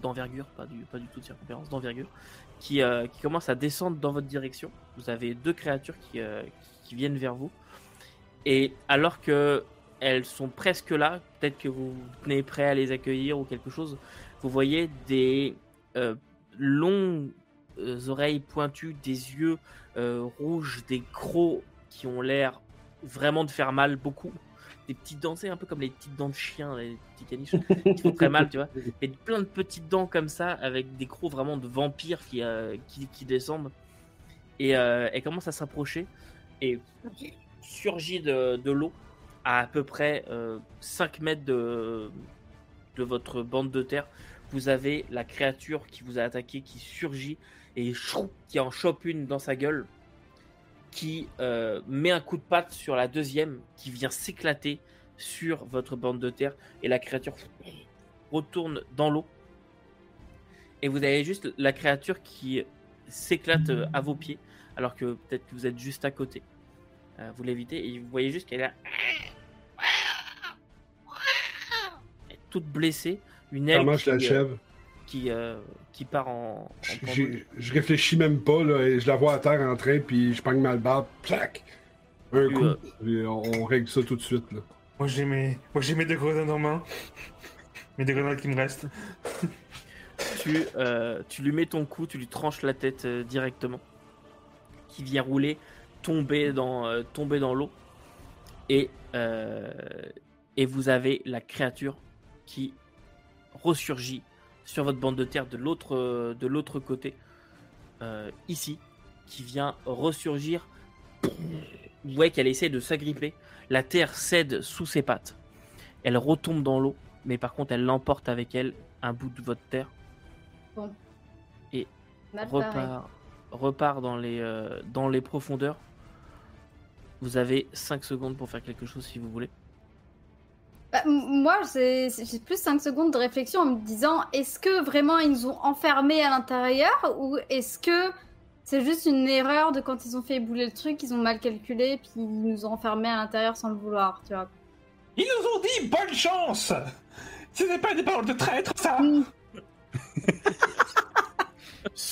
d'envergure, pas du tout de circonférence, d'envergure, qui commencent à descendre dans votre direction. Vous avez deux créatures qui viennent vers vous, et alors que elles sont presque là, peut-être que vous tenez prêt à les accueillir ou quelque chose. Vous voyez des longues oreilles pointues, des yeux rouges, des crocs qui ont l'air vraiment de faire mal beaucoup. Des petites dents, c'est un peu comme les petites dents de chien, les petits caniches qui font très mal, tu vois. Et plein de petites dents comme ça, avec des crocs vraiment de vampires qui descendent. Et elles commencent à s'approcher et surgit de l'eau. À peu près 5 mètres de votre bande de terre, vous avez la créature qui vous a attaqué, qui surgit et qui en chope une dans sa gueule, qui met un coup de patte sur la deuxième, qui vient s'éclater sur votre bande de terre, et la créature retourne dans l'eau. Et vous avez juste la créature qui s'éclate à vos pieds, alors que peut-être que vous êtes juste à côté. Vous l'évitez et vous voyez juste qu'elle est là, toute blessée, une aile qui part en je réfléchis même pas là, et je la vois à terre en train, puis je pogne ma barbe, plac, un coup, et on règle ça tout de suite là. Moi j'ai mes deux grenades en main, mes deux grenades qui me restent. Tu lui mets ton coup, tu lui tranches la tête directement, qui vient rouler, tomber dans l'eau, et vous avez la créature qui ressurgit sur votre bande de terre de l'autre côté, ici, qui vient ressurgir. Vous voyez qu'elle essaie de s'agripper, la terre cède sous ses pattes, elle retombe dans l'eau, mais par contre elle l'emporte avec elle, un bout de votre terre, bon. Et repart dans les profondeurs. Vous avez 5 secondes pour faire quelque chose si vous voulez. Bah, moi, j'ai plus 5 secondes de réflexion en me disant, est-ce que vraiment ils nous ont enfermés à l'intérieur, ou est-ce que c'est juste une erreur de quand ils ont fait ébouler le truc, ils ont mal calculé puis ils nous ont enfermés à l'intérieur sans le vouloir, tu vois. Ils nous ont dit bonne chance. Ce n'est pas des paroles de traître, ça.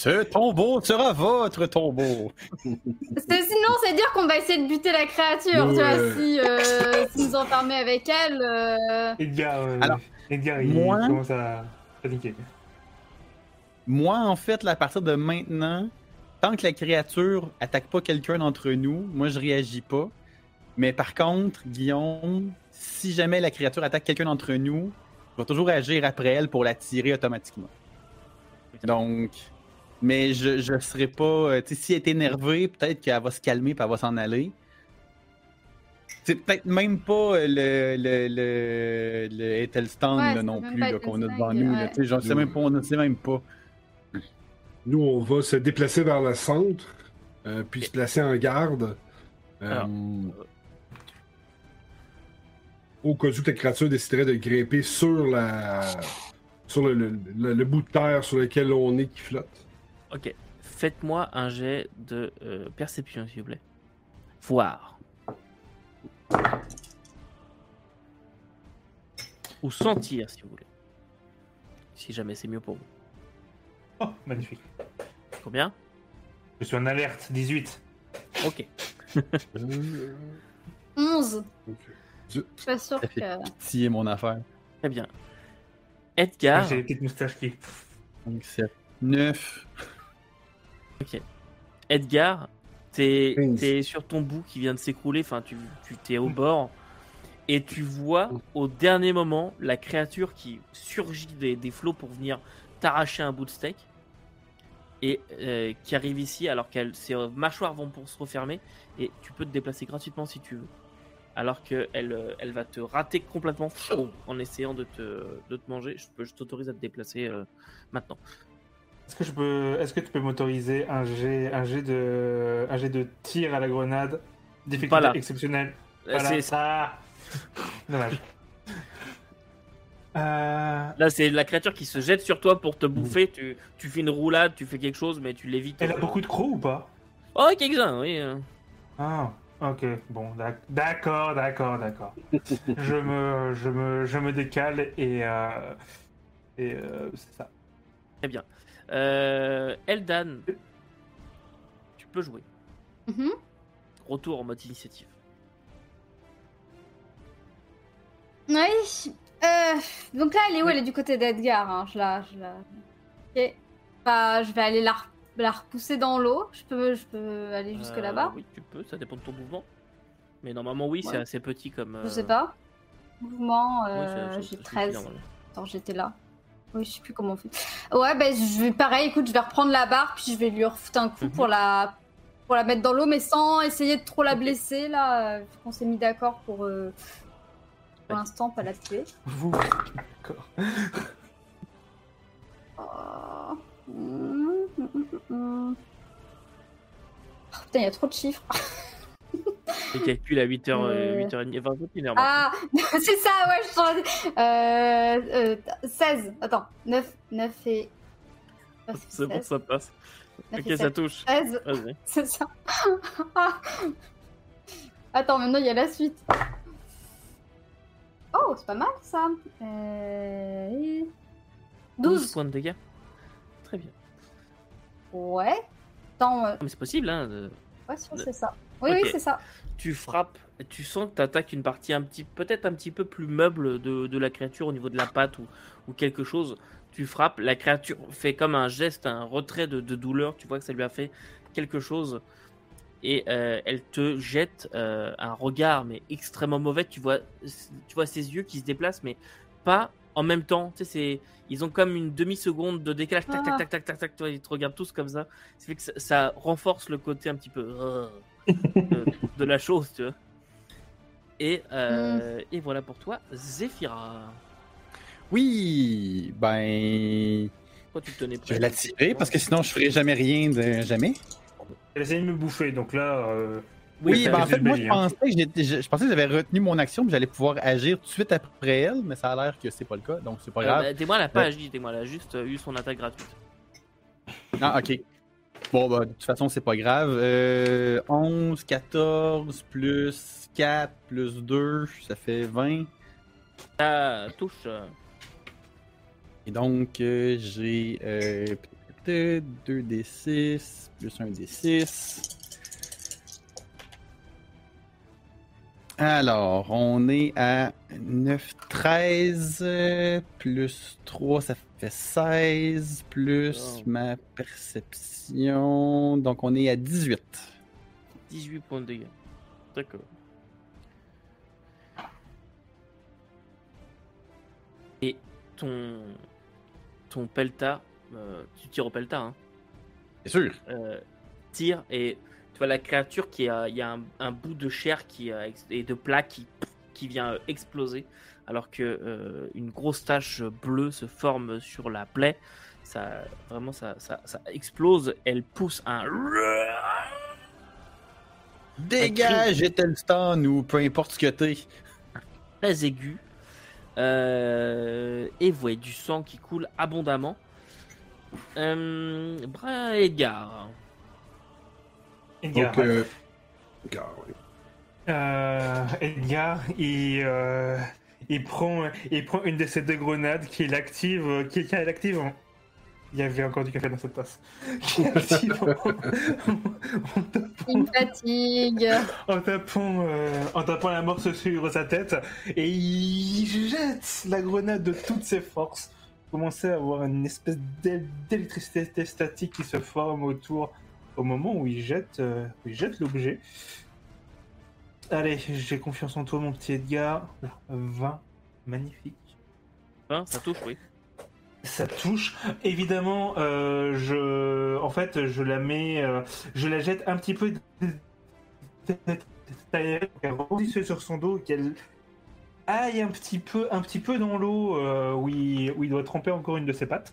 Ce tombeau sera votre tombeau. Sinon, c'est dire qu'on va essayer de buter la créature, tu vois, si nous enfermer avec elle. Edgar, il commence à paniquer. Moi, en fait, là, à partir de maintenant, tant que la créature attaque pas quelqu'un d'entre nous, moi, je réagis pas. Mais par contre, Guillaume, si jamais la créature attaque quelqu'un d'entre nous, je vais toujours agir après elle pour la tirer automatiquement. Donc, mais je serai pas... Tu sais, si elle est énervée, peut-être qu'elle va se calmer et elle va s'en aller. C'est peut-être même pas le Etanstang non plus là, qu'on a devant nous. Ouais. Tu sais, j'en sais même pas, on ne sait même pas. Nous, on va se déplacer vers le centre, puis se placer en garde. Au cas où la créature déciderait de grimper sur le bout de terre sur lequel on est qui flotte. Ok. Faites-moi un jet de perception, s'il vous plaît. Voir. Ou sentir, si vous voulez. Si jamais c'est mieux pour vous. Oh, magnifique. Combien? Je suis en alerte, 18. Ok. 11. Okay. Je suis pas sûr que... C'est mon affaire. Très bien. Edgar... J'ai les petites moustaches qui... 7, 9... Ok. Edgar, t'es sur ton bout qui vient de s'écrouler, enfin tu t'es au bord, et tu vois au dernier moment la créature qui surgit des flots pour venir t'arracher un bout de steak, et qui arrive ici alors que ses mâchoires vont pour se refermer, et tu peux te déplacer gratuitement si tu veux. Alors qu'elle va te rater complètement en essayant de te manger. Je t'autorise à te déplacer maintenant. Est-ce que tu peux m'autoriser un jet de tir à la grenade difficulté exceptionnelle. C'est ça. Dommage. Là, c'est la créature qui se jette sur toi pour te bouffer. Tu fais une roulade, tu fais quelque chose, mais tu l'évites. Elle a beaucoup de crocs ou pas? Oh, quelques-uns, oui. Ah. Ok, bon, d'accord. Je me décale et c'est ça. Très bien. Eldan, tu peux jouer. Mm-hmm. Retour en mode initiative. Oui. Donc là, elle est où? Elle est du côté d'Edgar. Hein. Je la. Ok. Bah, je vais aller la repousser dans l'eau. Je peux aller jusque là-bas. Oui, tu peux, ça dépend de ton mouvement. Mais normalement, oui, ouais. C'est assez petit comme... Je sais pas. Mouvement, ouais, j'ai 13. Attends, j'étais là. Oui, je sais plus comment on fait. Ouais, ben, je vais pareil, écoute, je vais reprendre la barre, puis je vais lui refoutre un coup pour la mettre dans l'eau, mais sans essayer de trop la blesser, là. On s'est mis d'accord pour l'instant, pas la tuer. Vous, d'accord. Oh, putain, il y a trop de chiffres. Les calculs à 8h30, 21h. Ah, c'est ça, ouais, je change. 16, attends, 9 et... Oh, c'est 16. Bon, ça passe. Ok, ça touche. 16, vas-y. C'est ça. Attends, maintenant il y a la suite. Oh, c'est pas mal ça. 12 points de dégâts. Très bien. Ouais. Attends, mais c'est possible, hein. Ouais, c'est ça. Oui, okay. Oui, c'est ça. Tu frappes, tu sens que tu attaques une partie peut-être un petit peu plus meuble de la créature au niveau de la patte ou quelque chose. Tu frappes, la créature fait comme un geste, un retrait de douleur. Tu vois que ça lui a fait quelque chose. Et elle te jette un regard, mais extrêmement mauvais. Tu vois ses yeux qui se déplacent, mais pas en même temps. Tu sais, ils ont comme une demi-seconde de décalage. Tac, tac, tac, tac, tac, tac. Toi, ils te regardent tous comme ça. Ça fait que ça renforce le côté un petit peu... de la chose, tu vois. Et voilà pour toi, Zéphira. Oui, ben... Pourquoi tu te tenais prêt? Je vais la tirer, parce que sinon je ferai jamais rien de... Jamais. Elle essaie de me bouffer, donc là... Oui, ben en fait, moi je pensais que j'avais retenu mon action, que j'allais pouvoir agir tout de suite après elle, mais ça a l'air que c'est pas le cas, donc c'est pas grave. Témoin, elle a pas agi, témoin, elle a juste eu son attaque gratuite. Ah, ok. Bon, bah, de toute façon, c'est pas grave. 11, 14, plus 4, plus 2, ça fait 20. Ça touche. Et donc, j'ai 2d6, plus 1d6. Alors, on est à 9, 13, plus 3, ça fait 16, plus ma perception. Donc, on est à 18. 18 points de dégâts. D'accord. Et ton pelta, tu tires au pelta, hein? Bien sûr. Tire et... la créature qui a, il y a un bout de chair qui a, et de plaque qui vient exploser, alors que une grosse tache bleue se forme sur la plaie. Ça vraiment ça explose. Elle pousse un dégage, Etanstang ou peu importe ce que t'es. Très aigu et vous voyez du sang qui coule abondamment. Edgar. Edgar, donc, Edgar il prend une de ces deux grenades qu'il active, il y avait encore du café dans cette tasse. Qu'il active en fatigue. En tapant la morse sur sa tête, et il jette la grenade de toutes ses forces. Vous commencez à avoir une espèce d'électricité statique qui se forme autour. Au moment où il jette l'objet. Allez, j'ai confiance en toi, mon petit Edgar. 20, magnifique. 20, ça touche, oui. Ça touche. Évidemment, je la jette un petit peu qu'elle rebondisse sur son dos, qu'elle aille un petit peu dans l'eau où il doit tremper encore une de ses pattes.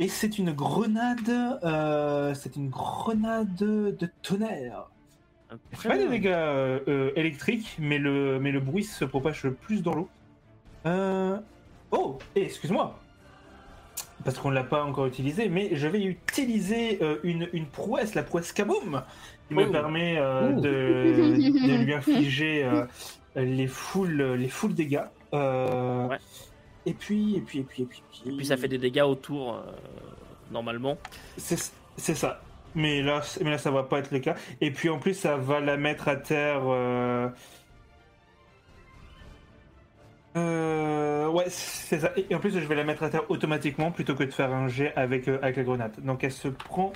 Et c'est une grenade de tonnerre. Elle fait pas des dégâts électriques, mais le bruit se propage le plus dans l'eau. Oh, excuse-moi, parce qu'on l'a pas encore utilisé, mais je vais utiliser une prouesse, la prouesse Kaboom, qui me permet de lui infliger les full dégâts. Ouais. Et puis ça fait des dégâts autour, normalement. C'est ça. Mais là, ça va pas être le cas. Et puis, en plus, ça va la mettre à terre... ouais, c'est ça. Et en plus, je vais la mettre à terre automatiquement plutôt que de faire un jet avec la grenade. Donc, elle se prend...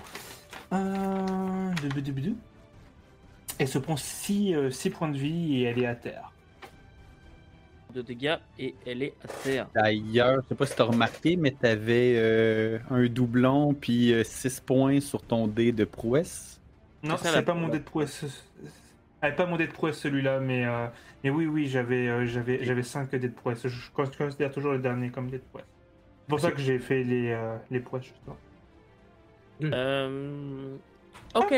Elle se prend 6 points de vie et elle est à terre. De dégâts et elle est à terre. D'ailleurs, je sais pas si t'as remarqué, mais t'avais un doublon puis 6 points sur ton dé de prouesse. Non, c'est pas mon dé de prouesse. Ah, pas mon dé de prouesse celui-là, mais oui, j'avais 5 dés de prouesse. Je considère toujours le dernier comme dé de prouesse. C'est pour ça que j'ai fait les prouesses justement. Ok.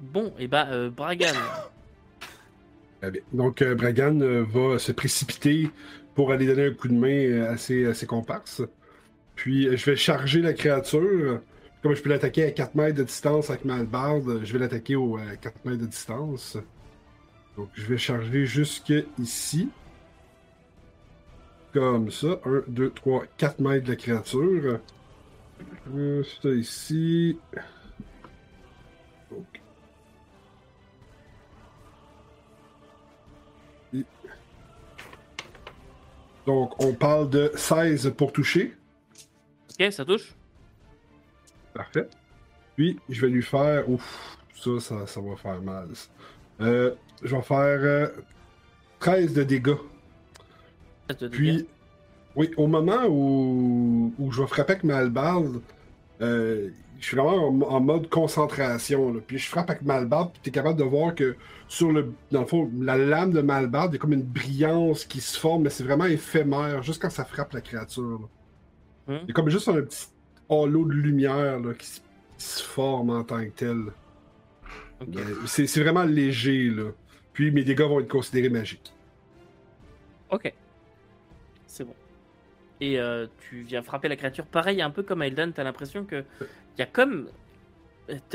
Bon, et Bragan. Donc, Bragan va se précipiter pour aller donner un coup de main à ses comparses. Puis, je vais charger la créature. Comme je peux l'attaquer à 4 mètres de distance avec ma hallebarde, je vais l'attaquer à 4 mètres de distance. Donc, je vais charger jusqu'ici. Comme ça. 1, 2, 3, 4 mètres de la créature. Ça ici. Donc. Donc, on parle de 16 pour toucher. Ok, ça touche. Parfait. Puis, je vais lui faire... Ouf, ça va faire mal. Je vais faire 13 de dégâts. Puis, oui, au moment où je vais frapper avec ma hallebarde, je suis vraiment en mode concentration. Là. Puis, je frappe avec ma hallebarde, puis tu es capable de voir que... dans le fond, la lame de Malbard, il y a comme une brillance qui se forme, mais c'est vraiment éphémère, juste quand ça frappe la créature. Il y a comme juste un petit halo de lumière là, qui se forme en tant que tel. Okay. C'est vraiment léger, là. Puis mes dégâts vont être considérés magiques. Ok. C'est bon. Et tu viens frapper la créature. Pareil, un peu comme Eldan, t'as l'impression que... T'as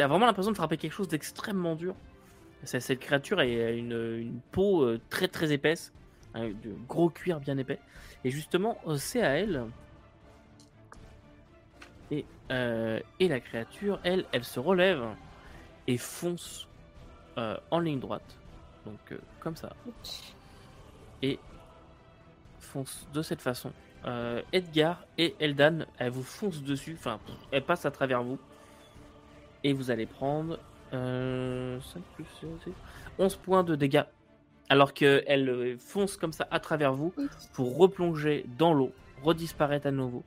vraiment l'impression de frapper quelque chose d'extrêmement dur. Cette créature a une peau très très épaisse, de gros cuir bien épais. Et justement, c'est à elle Et la créature, elle se relève et fonce en ligne droite. Donc comme ça. Et fonce de cette façon. Edgar et Eldan, elle vous fonce dessus. Enfin, elle passe à travers vous. Et vous allez prendre 11 points de dégâts. Alors qu'elle fonce comme ça à travers vous pour replonger dans l'eau, redisparaître à nouveau.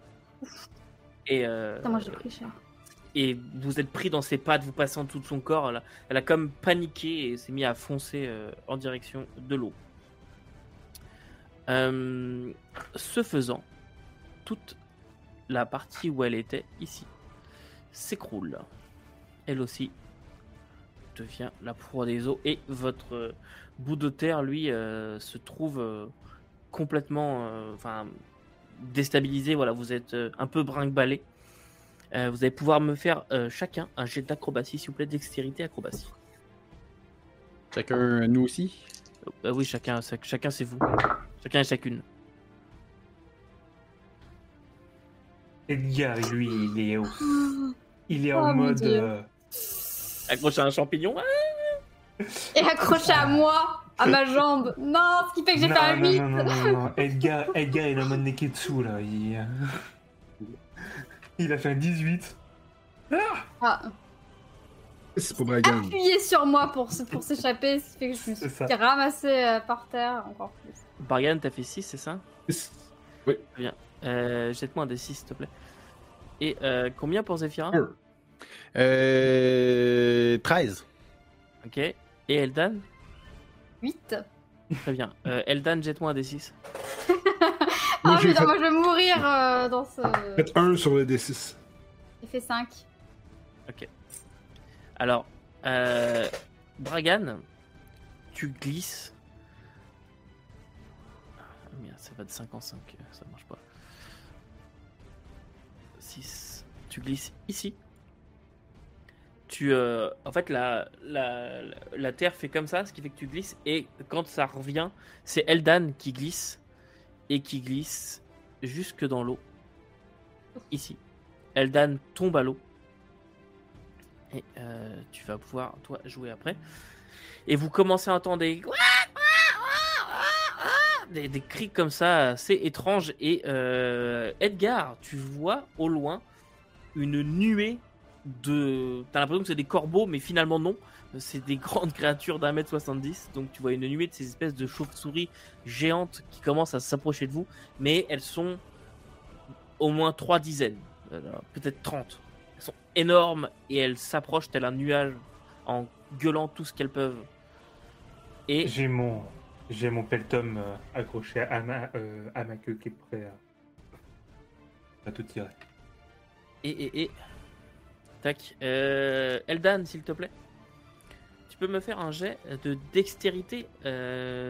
Moi, j'ai pris cher. Et vous êtes pris dans ses pattes, vous passez en dessous de son corps. Elle a comme paniqué et s'est mise à foncer en direction de l'eau. Ce faisant, toute la partie où elle était ici s'écroule. Elle aussi devient la proie des eaux et votre bout de terre, lui, se trouve complètement déstabilisé. Voilà, vous êtes un peu brinque-ballé. Vous allez pouvoir me faire chacun un jet d'acrobatie, s'il vous plaît, dextérité, acrobatie. Chacun, nous aussi ? Bah oui, chacun, c'est vous. Chacun et chacune. Edgar, lui, il est en mode... accroché à un champignon. Et accroché à moi, à ma jambe. Non, ce qui fait que j'ai fait un 8. Non. Edgar, il est en mode Neketsu, là. Il a fait un 18. Ah. C'est pour Bragan. Appuyez sur moi pour s'échapper, ce qui fait que je me suis ramassé par terre encore plus. Bragan, t'as fait 6, c'est ça ? Oui. Bien. Jette-moi un des 6, s'il te plaît. Et combien pour Zéphira ? 13. Ok. Et Eldan ? 8. Très bien. Eldan, jette-moi un des 6. Ah putain, moi je vais mourir dans ce... Faites 1 sur les D6. Il fait 5. Ok. Alors, Bragan, tu glisses... Ah, merde, ça va de 5 en 5, ça marche pas. 6. Tu glisses ici. En fait, la terre fait comme ça, ce qui fait que tu glisses. Et quand ça revient, c'est Eldan qui glisse. Et qui glisse jusque dans l'eau. Ici. Eldan tombe à l'eau. Et tu vas pouvoir, toi, jouer après. Et vous commencez à entendre des cris comme ça, assez étranges. Et Edgar, tu vois au loin une nuée de... T'as l'impression que c'est des corbeaux, mais finalement non. C'est des grandes créatures d'1m70, donc tu vois une nuée de ces espèces de chauves-souris géantes qui commencent à s'approcher de vous, mais elles sont au moins 3 dizaines, peut-être 30. Elles sont énormes et elles s'approchent tel un nuage en gueulant tout ce qu'elles peuvent. Et... J'ai mon peltum accroché à ma queue qui est prêt à tout tirer. Et... Tac. Eldan, s'il te plaît. Tu peux me faire un jet de dextérité.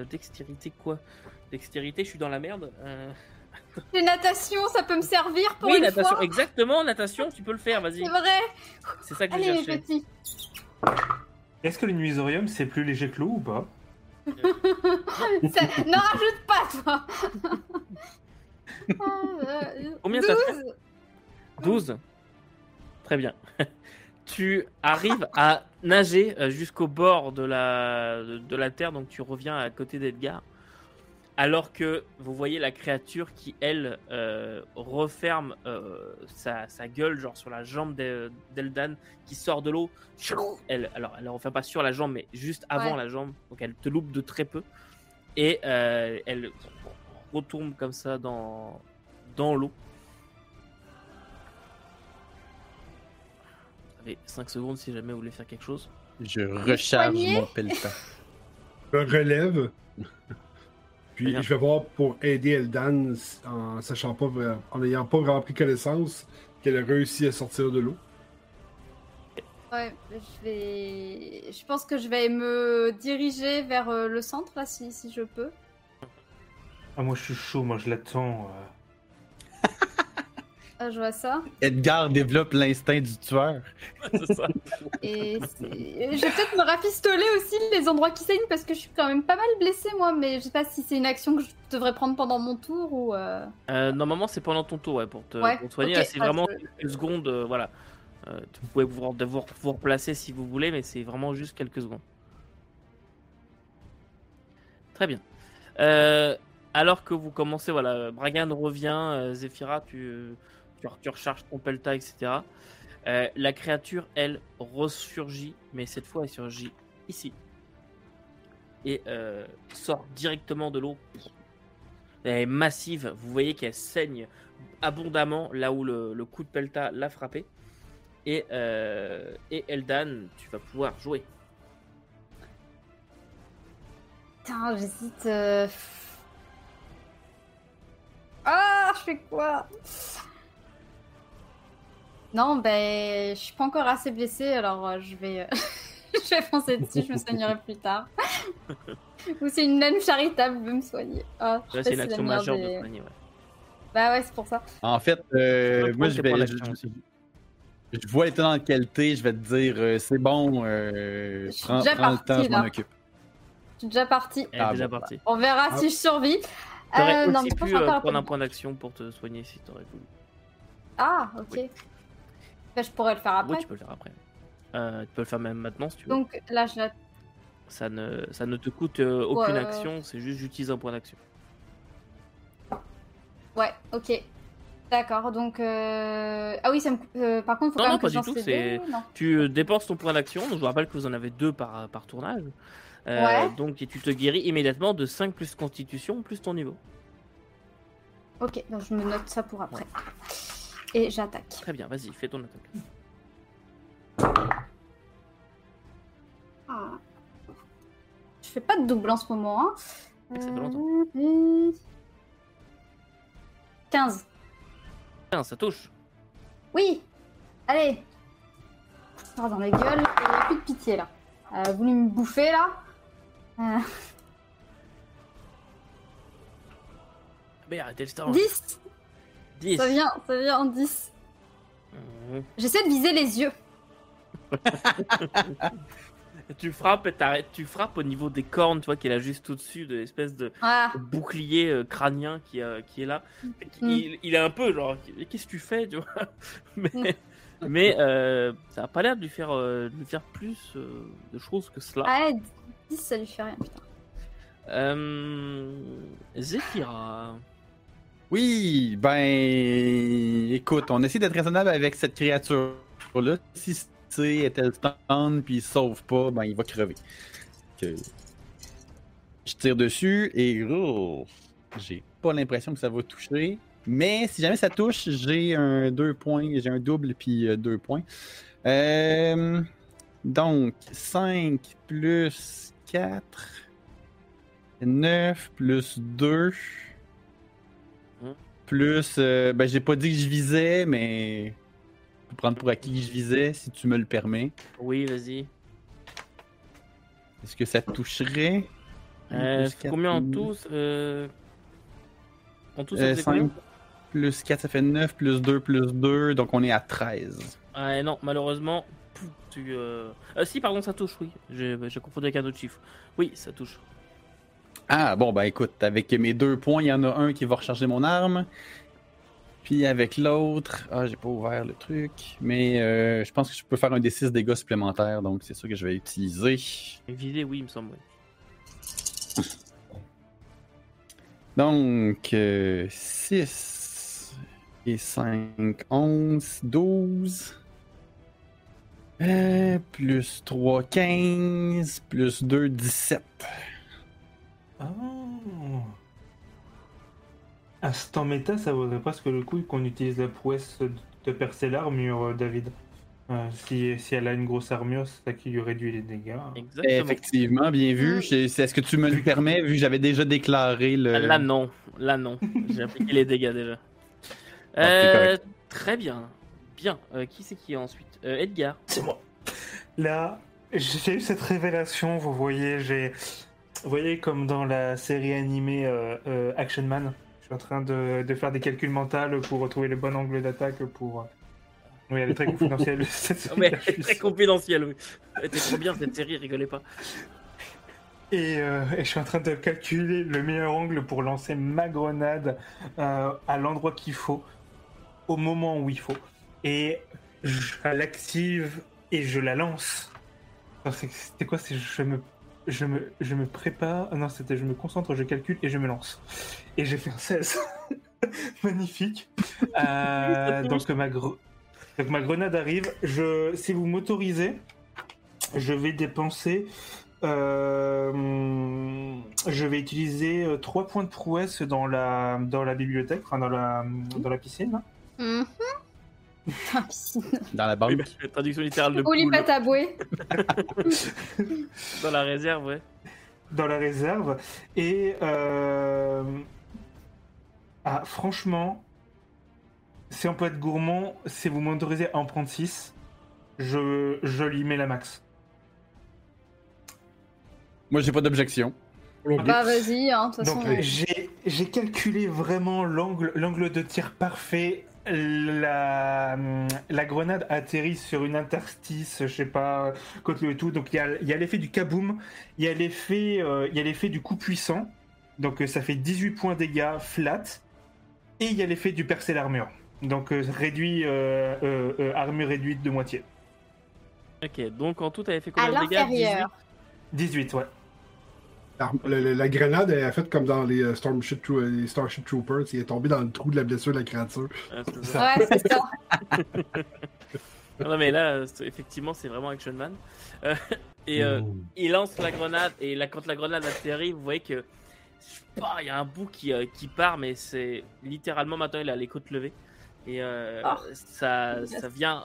Dextérité quoi ? Dextérité, je suis dans la merde. Les natations, ça peut me servir pour une natation, fois. Exactement, natation, tu peux le faire, vas-y. C'est vrai. C'est ça que j'ai cherché. Petit. Est-ce que le nuisorium, c'est plus léger que l'eau ou pas ? N'en rajoute pas, toi. Combien 12 ça fait ? 12 ? Très bien. Tu arrives à nager jusqu'au bord de la terre, donc tu reviens à côté d'Edgar. Alors que vous voyez la créature qui, elle, referme sa gueule, genre sur la jambe d'Eldan, qui sort de l'eau. Elle ne referme pas sur la jambe, mais juste avant la jambe. Donc elle te loupe de très peu. Et elle retombe comme ça dans l'eau. 5 secondes si jamais vous voulez faire quelque chose. Je recharge mon pelletin. Je relève. Puis je vais voir pour aider Eldan en n'ayant pas vraiment pris connaissance qu'elle a réussi à sortir de l'eau. Ouais, je pense que je vais me diriger vers le centre là si je peux. Ah moi je suis chaud, moi je l'attends. Ah, je vois ça. Edgar développe l'instinct du tueur. C'est ça. Et je vais peut-être me rafistoler aussi les endroits qui saignent parce que je suis quand même pas mal blessée moi, mais je sais pas si c'est une action que je devrais prendre pendant mon tour ou... normalement c'est pendant ton tour, ouais, pour te soigner. Okay. C'est vraiment quelques secondes, voilà. Vous pouvez vous replacer si vous voulez, mais c'est vraiment juste quelques secondes. Très bien. Alors que vous commencez, voilà, Bragan revient, Zéphira, tu recharges ton pelta, etc. La créature, elle, ressurgit, mais cette fois, elle surgit ici. Et sort directement de l'eau. Elle est massive, vous voyez qu'elle saigne abondamment là où le coup de pelta l'a frappée. Et Eldan, tu vas pouvoir jouer. Putain, j'hésite... Ah, je fais quoi? Non, ben, je suis pas encore assez blessée, alors je vais foncer dessus, je me soignerai plus tard. Ou c'est une naine charitable veut me soigner. Ah, ouais, c'est une action majeure de soigner, ouais. Bah ouais, c'est pour ça. En fait, moi, je vois les temps dans qualité, je vais te dire, c'est bon, prends le temps, je m'en occupe. Je suis déjà partie. Ah, déjà partie. On verra si je survis. T'aurais aussi pu prendre un point d'action pour te soigner si t'aurais voulu. Ah, ok. Oui. Bah, je pourrais le faire après. Oui, tu peux le faire après. Tu peux le faire même maintenant si tu veux. Donc là, je... Ça ne te coûte aucune action, c'est juste j'utilise un point d'action. Ouais, ok. D'accord, donc... Ah oui, ça me coûte... Par contre, il faut quand même que je lance les deux, non? Tu dépenses ton point d'action, donc je vous rappelle que vous en avez deux par tournage. Ouais. Donc et tu te guéris immédiatement de 5 plus constitution plus ton niveau. Ok, donc je me note ça pour après. Et j'attaque. Très bien, vas-y, fais ton attaque. Ah. Je fais pas de double en ce moment. Hein. Ça fait longtemps. 15. 15, ça touche. Oui. Allez. Sors dans la gueule, il n'y a plus de pitié là. Elle a voulu me bouffer là. Mais arrêtez le temps. 10. 10. Ça vient en 10. J'essaie de viser les yeux. Tu frappes et t'arrêtes. Tu frappes au niveau des cornes, tu vois, qui est là juste au-dessus de l'espèce de bouclier crânien qui est là. Il est un peu genre, qu'est-ce que tu fais, tu vois. Mais ça n'a pas l'air de lui faire plus de choses que cela. Ah, 10, ça lui fait rien, putain. Zéphira. Oui, ben... Écoute, on essaie d'être raisonnable avec cette créature-là. Si c'est Etanstang, puis il sauve pas, ben il va crever. Okay. Je tire dessus et... Oh, j'ai pas l'impression que ça va toucher. Mais si jamais ça touche, j'ai un 2 points, j'ai un double puis 2 points. Donc 5 plus 4, 9 plus 2, plus... ben j'ai pas dit que je visais, mais je peux prendre pour acquis que je visais, si tu me le permets. Oui, vas-y. Est-ce que ça toucherait? Combien en tout? En tout, ça faisait combien? Plus 4, ça fait 9, plus 2, plus 2, donc on est à 13. Ah non, malheureusement, si, pardon, ça touche, oui. Je confondais avec un autre chiffre. Oui, ça touche. Ah, bon, bah écoute, avec mes 2 points, il y en a un qui va recharger mon arme. Puis avec l'autre... Ah, j'ai pas ouvert le truc. Mais je pense que je peux faire un D6 dégâts supplémentaires, donc c'est sûr que je vais utiliser. Viser, oui, il me semble, oui. Donc, 6... Et 5, 11, 12, plus 3, 15, plus 2, 17. Oh. À ce temps méta, ça vaudrait presque le coup qu'on utilise la prouesse de percer l'armure, David. Si elle a une grosse armure, c'est ça qui lui réduit les dégâts. Exactement. Effectivement, bien vu. Est-ce que tu me le permets, vu que j'avais déjà déclaré le... Là non. J'ai appliqué les dégâts déjà. Très bien. Bien. Qui c'est qui est ensuite? Edgar. C'est moi. Là, j'ai eu cette révélation, vous voyez, comme dans la série animée Action Man, Je suis en train de faire des calculs mentaux pour retrouver le bon angle d'attaque pour... Oui, elle est très confidentielle. Oui. Elle était trop bien cette série, rigolez pas. Et je suis en train de calculer le meilleur angle pour lancer ma grenade à l'endroit qu'il faut, au moment où il faut. Et je l'active et je la lance. C'était quoi? C'est je me prépare... Non, c'était je me concentre, je calcule et je me lance. Et j'ai fait un 16. Magnifique. Donc ma grenade arrive. Si vous m'autorisez, je vais dépenser... je vais utiliser 3 points de prouesse dans la bibliothèque, enfin dans la piscine. Mm-hmm. Dans la piscine. Dans la banque. Oui, bah, traduction littérale de poule. Oli pataboué. Dans la réserve, ouais. Dans la réserve. Et ah, franchement, si on peut être gourmand, si vous m'autorisez à en prendre 6, je lui mets la max. Moi, j'ai pas d'objection. Bah vas-y, hein, de toute façon... Donc, j'ai calculé vraiment l'angle de tir parfait. La grenade atterrit sur une interstice, je sais pas, côté et tout. Donc, il y a l'effet du kaboom, il y a l'effet du coup puissant. Donc, ça fait 18 points dégâts flat. Et il y a l'effet du percer l'armure. Donc, armure réduite de moitié. Ok, donc en tout, t'avais fait combien de dégâts? 18, ouais. La grenade est faite comme dans les Starship Troopers, il est tombé dans le trou de la blessure de la créature. Ah, c'est ça. Ouais, c'est ça. Non, mais là, effectivement, c'est vraiment Action Man. Il lance la grenade, et quand la grenade atterrit, vous voyez que il y a un bout qui part, mais c'est littéralement maintenant, il a les côtes levées. Et ça vient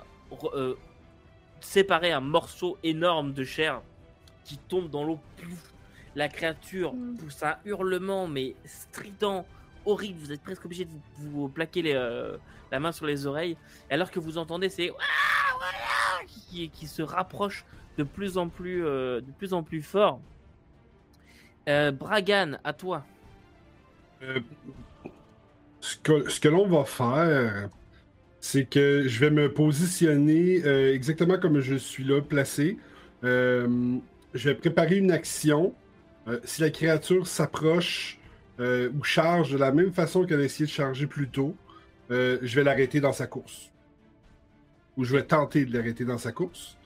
séparer un morceau énorme de chair qui tombe dans l'eau. La créature pousse un hurlement, mais strident, horrible. Vous êtes presque obligé de vous plaquer la main sur les oreilles. Alors que vous entendez, c'est qui se rapproche de plus en plus fort. Bragan, à toi. Ce que l'on va faire, c'est que je vais me positionner exactement comme je suis là, placé. Je vais préparer une action. Si la créature s'approche ou charge de la même façon qu'elle a essayé de charger plus tôt, je vais l'arrêter dans sa course. Ou je vais tenter de l'arrêter dans sa course.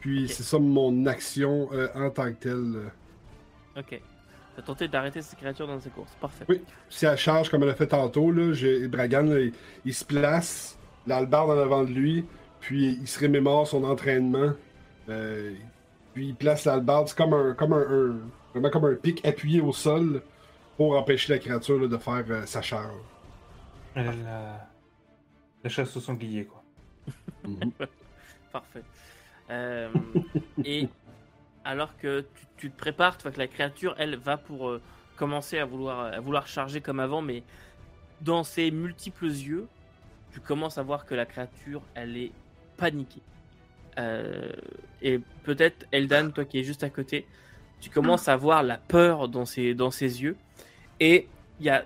Puis okay. C'est ça mon action en tant que telle. Ok. Je vais tenter d'arrêter cette créature dans sa course. Parfait. Oui. Si elle charge comme elle a fait tantôt, là, Bragan là, il se place, l'albarde en avant de lui, puis il se remémore son entraînement. Puis il place l'albarde, c'est comme un pic appuyé au sol pour empêcher la créature là, de faire sa charge. La chasse au sanglier, quoi. Mm-hmm. Parfait. Et alors que tu te prépares, tu vois que la créature, elle, va pour commencer à vouloir charger comme avant, mais dans ses multiples yeux, tu commences à voir que la créature, elle est paniquée. Et peut-être Eldan, toi qui es juste à côté, tu commences à voir la peur dans ses yeux, et il y a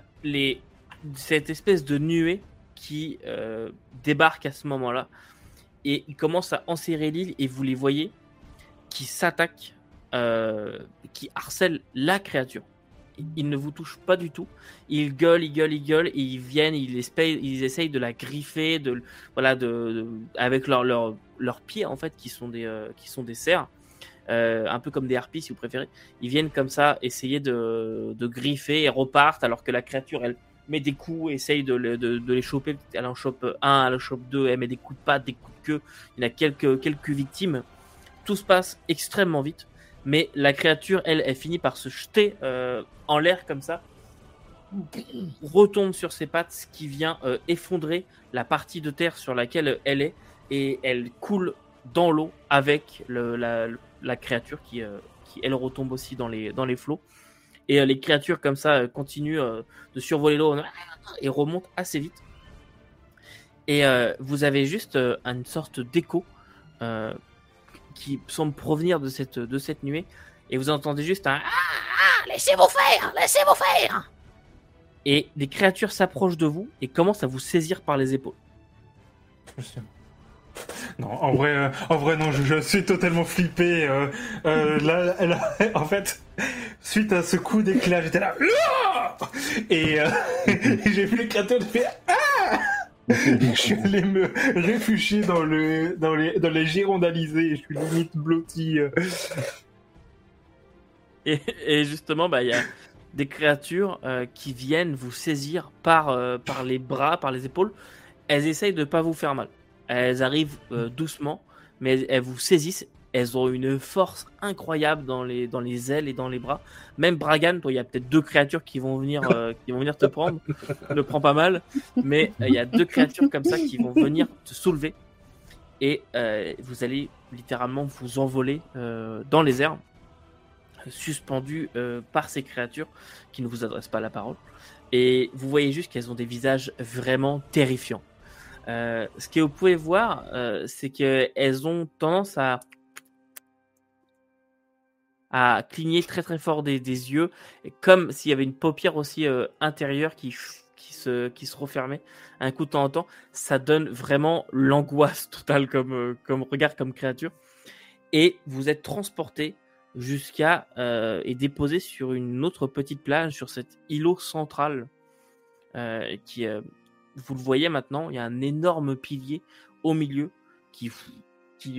cette espèce de nuée qui débarque à ce moment-là, et ils commencent à enserrer l'île, et vous les voyez qui s'attaquent, qui harcèlent la créature. Ils ne vous touchent pas du tout, ils gueulent, et ils viennent, ils essayent de la griffer, avec leurs pieds, en fait, qui sont des cerfs, un peu comme des harpies si vous préférez. Ils viennent comme ça essayer de griffer et repartent, alors que la créature, elle met des coups, essaye de les choper, elle en chope un, elle en chope deux, elle met des coups de patte, des coups de queue. Il y a quelques victimes. Tout se passe extrêmement vite, mais la créature, elle finit par se jeter en l'air comme ça, retombe sur ses pattes, ce qui vient effondrer la partie de terre sur laquelle elle est, et elle coule dans l'eau avec la créature qui elle retombe aussi dans les flots. Et les créatures comme ça continuent de survoler l'eau et remontent assez vite. Et vous avez juste une sorte d'écho qui semble provenir de cette nuée, et vous entendez juste un « Ah, laissez-vous faire, laissez-vous faire !» et des créatures s'approchent de vous et commencent à vous saisir par les épaules. Non, en vrai non, je suis totalement flippé. Là, en fait, suite à ce coup d'éclat, j'étais là et j'ai vu les créatures de faire. Je suis allé me réfugier dans les girons d'Alizé et je suis limite blotti. Et justement, bah, il y a des créatures qui viennent vous saisir par les bras, par les épaules. Elles essayent de ne pas vous faire mal. Elles arrivent doucement, mais elles vous saisissent. Elles ont une force incroyable dans les ailes et dans les bras. Même Bragan, toi, il y a peut-être deux créatures qui vont venir te prendre. Ne prends pas mal, mais il y a deux créatures comme ça qui vont venir te soulever. Et vous allez littéralement vous envoler dans les airs, suspendu par ces créatures qui ne vous adressent pas la parole. Et vous voyez juste qu'elles ont des visages vraiment terrifiants. Ce que vous pouvez voir, c'est qu'elles ont tendance à cligner très très fort des yeux, comme s'il y avait une paupière aussi intérieure qui se refermait un coup de temps en temps. Ça donne vraiment l'angoisse totale comme regard, comme créature. Et vous êtes transporté jusqu'à et déposé sur une autre petite plage, sur cet îlot central qui... vous le voyez maintenant, il y a un énorme pilier au milieu qui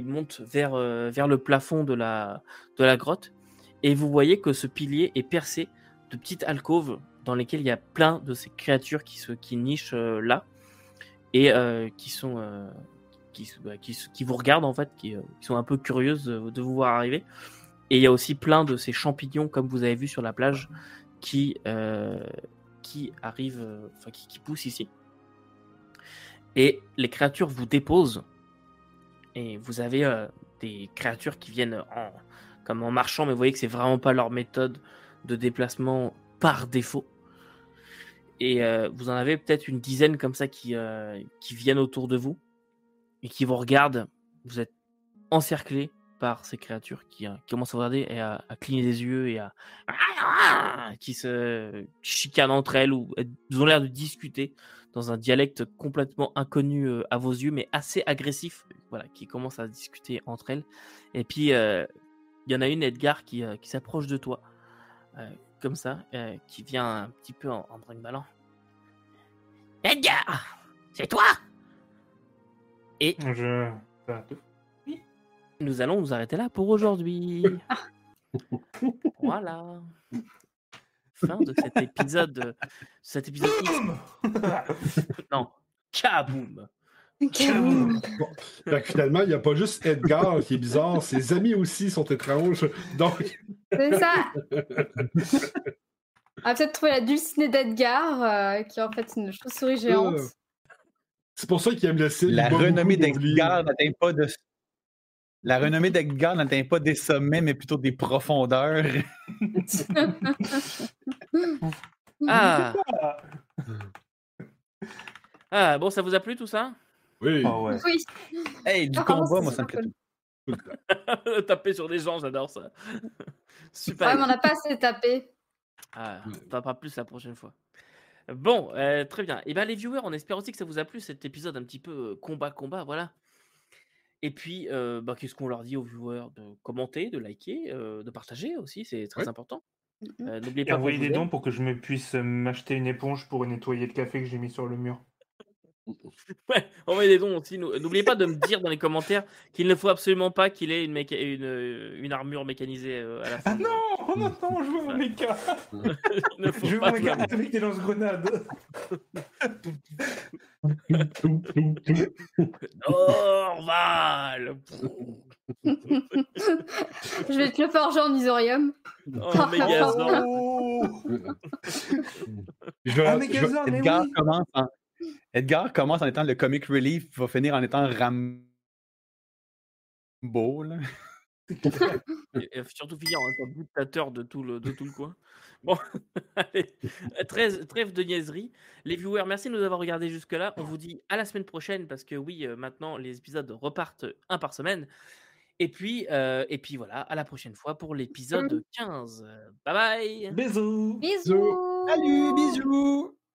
monte vers le plafond de la grotte. Et vous voyez que ce pilier est percé de petites alcôves dans lesquelles il y a plein de ces créatures qui nichent là et qui vous regardent en fait, qui sont un peu curieuses de vous voir arriver. Et il y a aussi plein de ces champignons, comme vous avez vu sur la plage, qui arrivent, enfin qui poussent ici. Et les créatures vous déposent. Et vous avez des créatures qui viennent comme en marchant, mais vous voyez que c'est vraiment pas leur méthode de déplacement par défaut. Et vous en avez peut-être une dizaine comme ça qui viennent autour de vous et qui vous regardent. Vous êtes encerclés par ces créatures qui commencent à vous regarder et à cligner des yeux et à qui se chicanent entre elles ou elles ont l'air de discuter dans un dialecte complètement inconnu à vos yeux, mais assez agressif, voilà, qui commence à discuter entre elles. Et puis, il y en a une, Edgar, qui s'approche de toi, comme ça, qui vient un petit peu en brinque-ballant. Edgar, c'est toi ? Et nous allons nous arrêter là pour aujourd'hui. Voilà. Fin de cet épisode X. Non, kaboum. Kaboum. Bon, finalement, il n'y a pas juste Edgar qui est bizarre, ses amis aussi sont étranges. Donc... C'est ça. On va peut-être trouver la dulcinée d'Edgar, qui est en fait une chauve-souris géante. C'est pour ça qu'il aime laisser la renommée d'Edgar n'atteint pas de... La renommée d'Edgar n'atteint pas des sommets, mais plutôt des profondeurs. Ah, bon, ça vous a plu tout ça ? Oui. Oh, ouais. Oui. Hey, du combat, moi, ça me plaît. Taper sur des gens, j'adore ça. Super. Ouais, mais on n'a pas assez tapé. Ah, on tapera plus la prochaine fois. Bon, très bien. Et bien, les viewers, on espère aussi que ça vous a plu, cet épisode un petit peu combat, voilà. Et puis, qu'est-ce qu'on leur dit aux viewers ? De commenter, de liker, de partager aussi, c'est très important. N'oubliez pas d'envoyer des dons pour que je me puisse m'acheter une éponge pour nettoyer le café que j'ai mis sur le mur. Ouais, envoyez des dons aussi. N'oubliez pas de me dire dans les commentaires qu'il ne faut absolument pas qu'il ait une armure mécanisée à la fin. Ah non, je veux un méca. Je veux un méca avec des lance-grenades. Normal. Je vais te le forger en isorium. Un mégazord. Un mégazord, mais oui. Edgar commence en étant le comic relief, va finir en étant Rambo, là. Et surtout finir en étant dictateur de tout le coin. Bon, allez, trêve de niaiserie. Les viewers, merci de nous avoir regardés jusque-là. On vous dit à la semaine prochaine, parce que oui, maintenant, les épisodes repartent un par semaine. Et puis voilà, à la prochaine fois pour l'épisode 15. Bye bye! Bisous! Bisous! Salut, bisous!